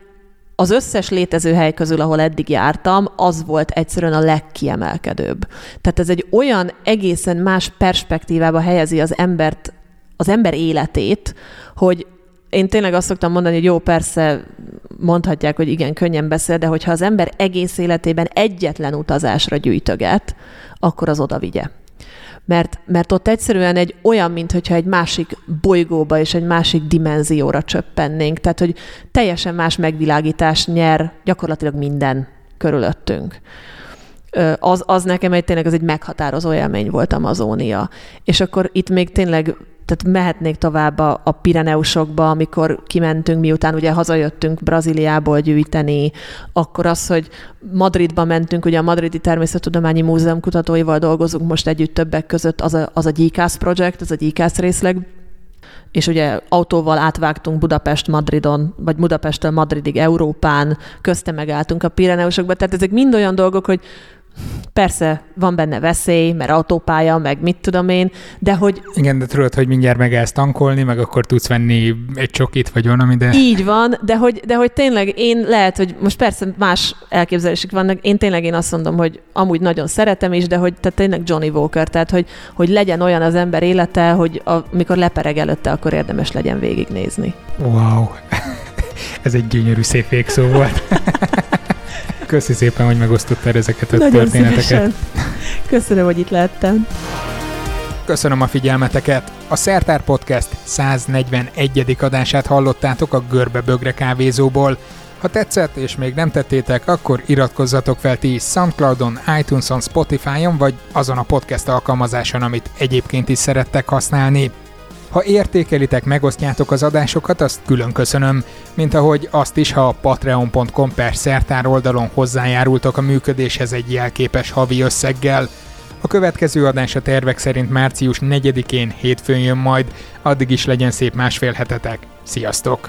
az összes létező hely közül, ahol eddig jártam, az volt egyszerűen a legkiemelkedőbb. Tehát ez egy olyan egészen más perspektívába helyezi az embert, az ember életét, hogy én tényleg azt szoktam mondani, hogy jó, persze mondhatják, hogy igen, könnyen beszél, de hogyha az ember egész életében egyetlen utazásra gyűjtöget, akkor az oda vigye. Mert, mert ott egyszerűen egy olyan, mintha egy másik bolygóba és egy másik dimenzióra csöppennénk. Tehát, hogy teljesen más megvilágítás nyer gyakorlatilag minden körülöttünk. Az, az nekem egy tényleg az egy meghatározó élmény volt Amazónia. És akkor itt még tényleg tehát mehetnék tovább a, a Pireneusokba, amikor kimentünk, miután ugye hazajöttünk Brazíliából gyűjteni, akkor az, hogy Madridba mentünk, ugye a Madridi Természettudományi Múzeum kutatóival dolgozunk most együtt többek között, az a, az a gyíkász projekt, az a gyíkász részleg, és ugye autóval átvágtunk Budapest-Madridon, vagy Budapesttől Madridig Európán, közte megálltunk a Pireneusokba, tehát ezek mind olyan dolgok, hogy persze, van benne veszély, mert autópálya, meg mit tudom én, de hogy... Igen, de tudod, hogy mindjárt megállsz tankolni, meg akkor tudsz venni egy csokit, vagy valami, de... Így van, de hogy, de hogy tényleg én lehet, hogy most persze más elképzelések vannak, én tényleg én azt mondom, hogy amúgy nagyon szeretem is, de hogy tehát tényleg Johnny Walker, tehát hogy, hogy legyen olyan az ember élete, hogy amikor lepereg előtte, akkor érdemes legyen végignézni. Wow, ez egy gyönyörű szép végszó volt. Köszi szépen, hogy megosztottál ezeket a nagyon történeteket. Szívesen. Köszönöm, hogy itt lehettem. Köszönöm a figyelmeteket. A Szertár Podcast száznegyvenegyedik adását hallottátok a Görbe Bögre kávézóból. Ha tetszett és még nem tettétek, akkor iratkozzatok fel ti is SoundCloudon, iTunes-on, Spotify-on vagy azon a podcast alkalmazáson, amit egyébként is szerettek használni. Ha értékelitek, megosztjátok az adásokat, azt külön köszönöm, mint ahogy azt is, ha a patreon.com per szertár oldalon hozzájárultok a működéshez egy jelképes havi összeggel. A következő adás a tervek szerint március negyedikén hétfőn jön majd, addig is legyen szép másfél hetetek. Sziasztok!